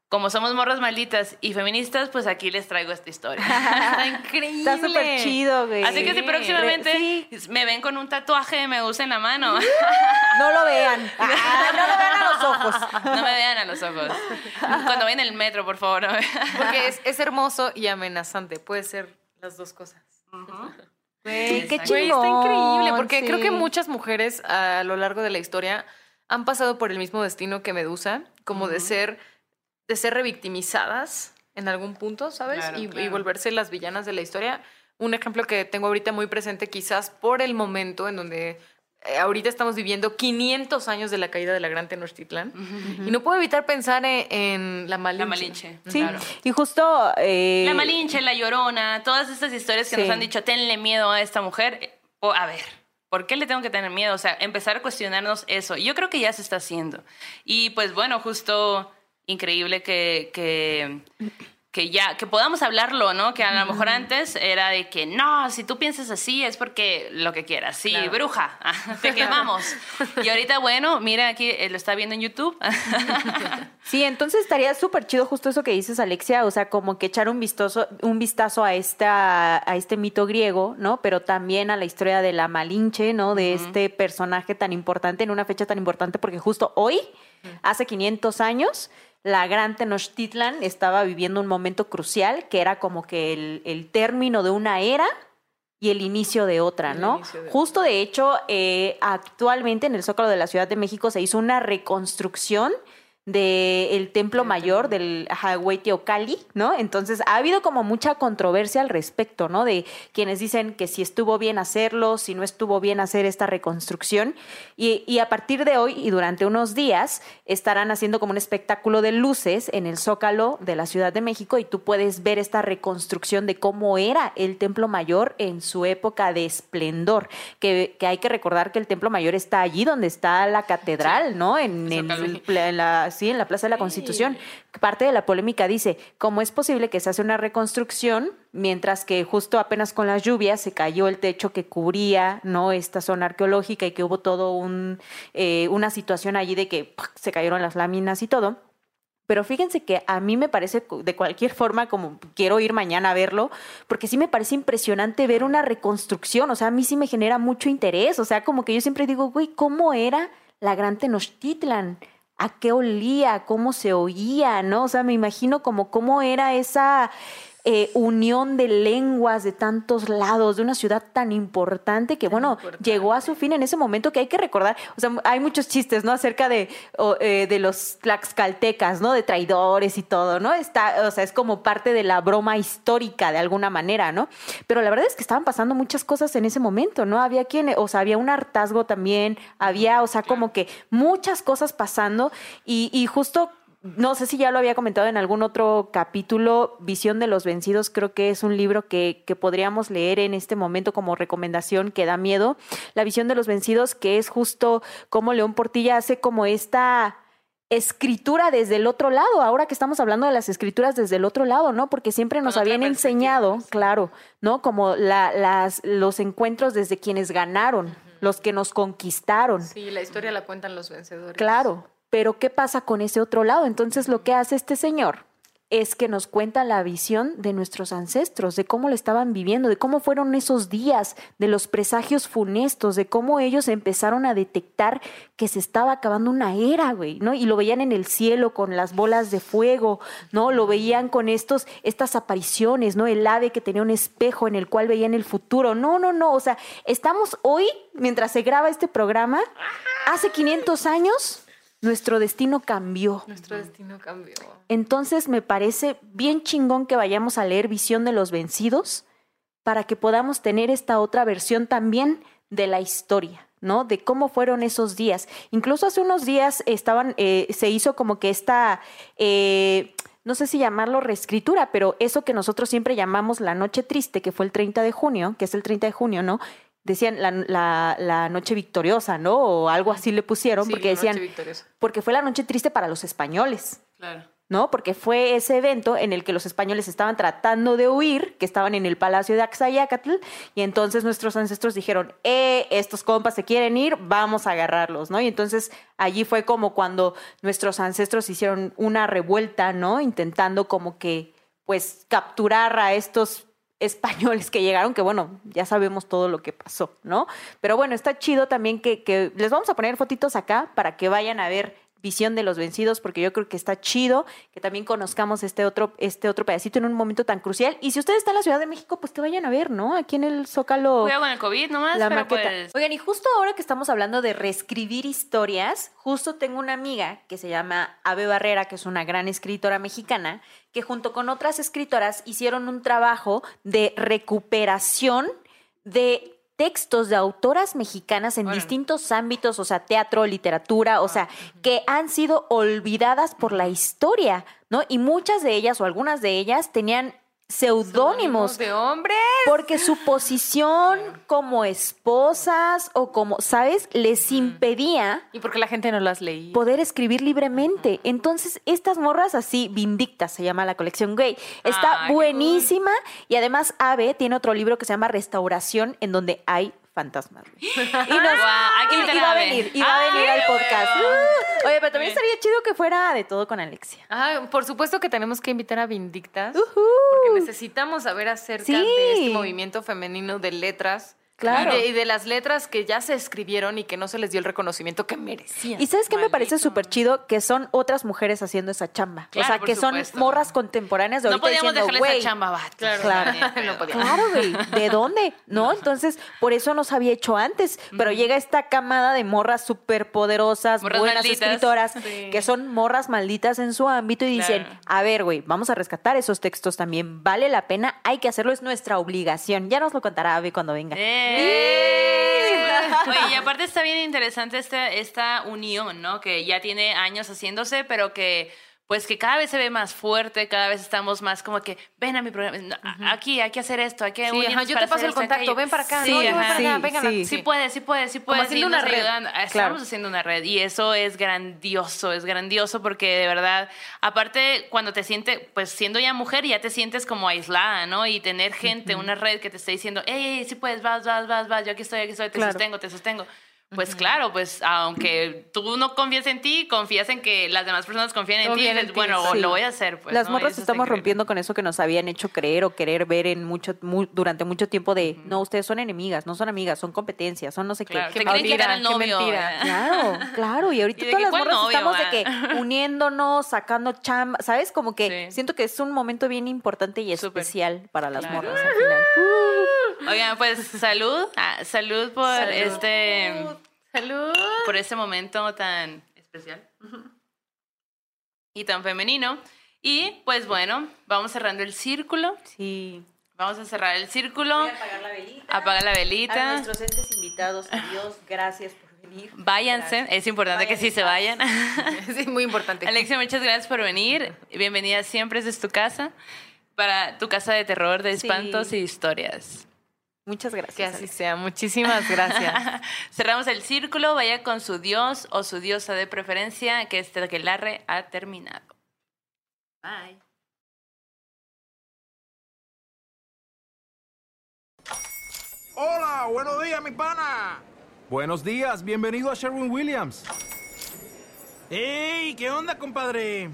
como somos morras malditas y feministas, pues aquí les traigo esta historia. Está increíble. Está súper chido, güey. Así que si próximamente sí. me ven con un tatuaje de Medusa en la mano. No lo vean. Ah, no lo vean a los ojos. No me vean a los ojos. Cuando ven el metro, por favor. No me... Porque es, es hermoso y amenazante. Puede ser las dos cosas. Uh-huh. Güey, sí, qué chido. Está increíble porque sí. creo que muchas mujeres a lo largo de la historia... han pasado por el mismo destino que Medusa, como uh-huh. de ser, de ser revictimizadas en algún punto, ¿sabes? Claro, y, claro. y volverse las villanas de la historia. Un ejemplo que tengo ahorita muy presente, quizás por el momento en donde eh, ahorita estamos viviendo quinientos años de la caída de la Gran Tenochtitlán. Uh-huh. Y no puedo evitar pensar en, en La Malinche. La Malinche. Sí, claro. Y justo... Eh... La Malinche, La Llorona, todas estas historias que sí. nos han dicho, tenle miedo a esta mujer. O, a ver... ¿Por qué le tengo que tener miedo? O sea, empezar a cuestionarnos eso. Yo creo que ya se está haciendo. Y pues bueno, justo increíble que, que, que ya que podamos hablarlo, ¿no? Que a lo mejor antes era de que no, si tú piensas así es porque lo que quieras. Sí, claro. bruja, te quemamos. Y ahorita, bueno, mira aquí, lo está viendo en YouTube. Sí, entonces estaría súper chido justo eso que dices, Alexia. O sea, como que echar un vistoso, un vistazo a esta, a este mito griego, ¿no? Pero también a la historia de la Malinche, ¿no? De uh-huh. este personaje tan importante, en una fecha tan importante, porque justo hoy, uh-huh. hace quinientos años, la Gran Tenochtitlan estaba viviendo un momento crucial que era como que el, el término de una era y el inicio de otra, ¿no? De justo, otra. De hecho, eh, actualmente en el Zócalo de la Ciudad de México se hizo una reconstrucción del Templo Mayor, del Hawái Teocalli, ¿no? Entonces, ha habido como mucha controversia al respecto, ¿no? De quienes dicen que si estuvo bien hacerlo, si no estuvo bien hacer esta reconstrucción. Y, y a partir de hoy y durante unos días estarán haciendo como un espectáculo de luces en el Zócalo de la Ciudad de México y tú puedes ver esta reconstrucción de cómo era el Templo Mayor en su época de esplendor. Que, que hay que recordar que el Templo Mayor está allí donde está la catedral, ¿no? En, en, el, en la... Sí, en la Plaza de la Constitución. Parte de la polémica dice, ¿cómo es posible que se hace una reconstrucción mientras que justo apenas con las lluvias se cayó el techo que cubría, ¿no?, esta zona arqueológica y que hubo todo un, eh, una situación allí de que ¡puff!, se cayeron las láminas y todo? Pero fíjense que a mí me parece, de cualquier forma, como quiero ir mañana a verlo, porque sí me parece impresionante ver una reconstrucción. O sea, a mí sí me genera mucho interés. O sea, como que yo siempre digo, güey, ¿cómo era la gran Tenochtitlan, a qué olía, cómo se oía, ¿no? O sea, me imagino como cómo era esa eh, unión de lenguas de tantos lados, de una ciudad tan importante que, tan bueno, importante. Llegó a su fin en ese momento que hay que recordar. O sea, hay muchos chistes, ¿no? Acerca de, o, eh, de los tlaxcaltecas, ¿no? De traidores y todo, ¿no? Está, o sea, es como parte de la broma histórica de alguna manera, ¿no? Pero la verdad es que estaban pasando muchas cosas en ese momento, ¿no? Había quien, o sea, había un hartazgo también, había, o sea, como que muchas cosas pasando. Y, y justo, no sé si ya lo había comentado en algún otro capítulo, Visión de los vencidos, creo que es un libro que, que podríamos leer en este momento como recomendación, que da miedo. La Visión de los vencidos, que es justo como León Portilla hace como esta escritura desde el otro lado, ahora que estamos hablando de las escrituras desde el otro lado, ¿no? Porque siempre nos habían enseñado, claro, ¿no? Como la, las, los encuentros desde quienes ganaron, uh-huh. los que nos conquistaron. Sí, la historia la cuentan los vencedores. Claro. Pero ¿qué pasa con ese otro lado? Entonces lo que hace este señor es que nos cuenta la visión de nuestros ancestros, de cómo lo estaban viviendo, de cómo fueron esos días, de los presagios funestos, de cómo ellos empezaron a detectar que se estaba acabando una era, güey, ¿no? Y lo veían en el cielo con las bolas de fuego, ¿no? Lo veían con estos, estas apariciones, ¿no? El ave que tenía un espejo en el cual veían el futuro. No, no, no, o sea, estamos hoy, mientras se graba este programa, hace quinientos años... Nuestro destino cambió. Nuestro destino cambió. Entonces me parece bien chingón que vayamos a leer Visión de los Vencidos para que podamos tener esta otra versión también de la historia, ¿no? De cómo fueron esos días. Incluso hace unos días estaban, eh, se hizo como que esta... Eh, no sé si llamarlo reescritura, pero eso que nosotros siempre llamamos la noche triste, que fue el treinta de junio, que es el treinta de junio, ¿no? Decían la, la, la noche victoriosa, ¿no? O algo así le pusieron, sí, porque decían, porque fue la noche triste para los españoles, claro, ¿no? Porque fue ese evento en el que los españoles estaban tratando de huir, que estaban en el palacio de Axayácatl, y entonces nuestros ancestros dijeron, eh, estos compas se quieren ir, vamos a agarrarlos, ¿no? Y entonces allí fue como cuando nuestros ancestros hicieron una revuelta, ¿no? Intentando como que, pues, capturar a estos españoles que llegaron, que bueno, ya sabemos todo lo que pasó, ¿no? Pero bueno, está chido también que, que les vamos a poner fotitos acá para que vayan a ver Visión de los Vencidos, porque yo creo que está chido que también conozcamos este otro, este otro pedacito en un momento tan crucial. Y si ustedes están en la Ciudad de México, pues que vayan a ver, ¿no? Aquí en el Zócalo. Cuidado con el COVID nomás, la maqueta. Puedes... Oigan, y justo ahora que estamos hablando de reescribir historias, justo tengo una amiga que se llama Abe Barrera, que es una gran escritora mexicana, que junto con otras escritoras hicieron un trabajo de recuperación de textos de autoras mexicanas en bueno. distintos ámbitos, o sea, teatro, literatura, o sea, que han sido olvidadas por la historia, ¿no? Y muchas de ellas o algunas de ellas tenían seudónimos de hombres porque su posición como esposas o como, ¿sabes? Les impedía, y porque la gente no las leía, poder escribir libremente. Entonces estas morras así, Vindictas se llama la colección, gay, está ah, buenísima, cool. Y además Abe tiene otro libro que se llama Restauración, en donde hay fantasmas. Y, nos, wow, y, y va a venir, y va a venir al podcast. Uh, oye, pero también estaría chido que fuera De Todo con Alexia. Ah, por supuesto que tenemos que invitar a Vindictas, uh-huh. porque necesitamos saber acerca sí. de este movimiento femenino de letras. Claro. Y de, y de las letras que ya se escribieron y que no se les dio el reconocimiento que merecían. ¿Y sabes qué Maldito. Me parece súper chido? Que son otras mujeres haciendo esa chamba. Claro, o sea, que supuesto. Son morras contemporáneas de ahorita diciendo, güey. No podíamos dejarle esa chamba, va. Claro, claro. No podíamos. Claro, güey. ¿De dónde? ¿No? Entonces, por eso no se había hecho antes. Pero llega esta camada de morras súper poderosas, morras buenas malditas. Escritoras, sí. que son morras malditas en su ámbito y dicen, claro. a ver, güey, vamos a rescatar esos textos también. Vale la pena, hay que hacerlo, es nuestra obligación. Ya nos lo contará Abe cuando venga. Eh. Sí. Oye, y aparte está bien interesante esta, esta unión, ¿no? Que ya tiene años haciéndose, pero que pues que cada vez se ve más fuerte, cada vez estamos más como que ven a mi programa, no, uh-huh. aquí hay que hacer esto, hay que sí, ajá, yo te paso el contacto, aquello. Ven para acá, sí, no, yo para sí, acá, vengan, sí, sí puedes, sí puedes, sí puedes, haciendo una red. Estamos claro. haciendo una red y eso es grandioso, es grandioso porque de verdad, aparte cuando te sientes, pues siendo ya mujer ya te sientes como aislada, ¿no? Y tener gente, uh-huh. una red que te esté diciendo, hey, sí puedes, vas, vas, vas, vas, yo aquí estoy, aquí estoy, te claro. sostengo, te sostengo. Pues uh-huh. claro, pues aunque tú no confíes en ti, confías en que las demás personas confían en ti y dices, bueno, sí. lo voy a hacer. Pues, las ¿no? morras estamos rompiendo con eso que nos habían hecho creer o querer ver en mucho mu- durante mucho tiempo de, uh-huh. no, ustedes son enemigas, no son amigas, son competencias, son no sé claro, qué. Te creen que era el novio. Claro, claro. Y ahorita ¿Y todas las morras novio, estamos man? de que uniéndonos, sacando chamba, ¿sabes? Como que sí. siento que es un momento bien importante y Súper. especial para las claro. morras al final. Uh-huh. Oigan, pues salud. Ah, salud por salud. este... Salud. Por ese momento tan especial y tan femenino. Y pues bueno, vamos cerrando el círculo. Sí. Vamos a cerrar el círculo. Voy a apagar la velita. Apaga la velita. A nuestros entes invitados, adiós, gracias por venir. Váyanse, gracias. es importante Váyanse. que sí se vayan. Es muy importante. Alexia, muchas gracias por venir. Bienvenida siempre, desde tu casa, para tu casa de terror, de espantos sí. y historias. Muchas gracias. Que así sea. Muchísimas gracias. Cerramos el círculo. Vaya con su dios o su diosa de preferencia, que este aquelarre ha terminado. Bye. Hola, buenos días, mi pana. Buenos días. Bienvenido a Sherwin-Williams. ¡Ey! ¿Qué onda, compadre?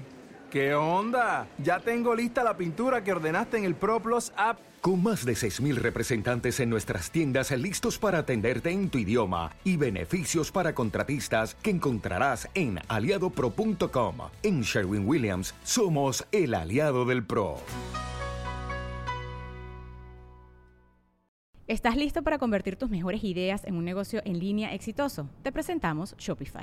¿Qué onda? Ya tengo lista la pintura que ordenaste en el ProPlus app. Con más de seis mil representantes en nuestras tiendas listos para atenderte en tu idioma y beneficios para contratistas que encontrarás en aliado pro punto com. En Sherwin-Williams somos el aliado del pro. ¿Estás listo para convertir tus mejores ideas en un negocio en línea exitoso? Te presentamos Shopify.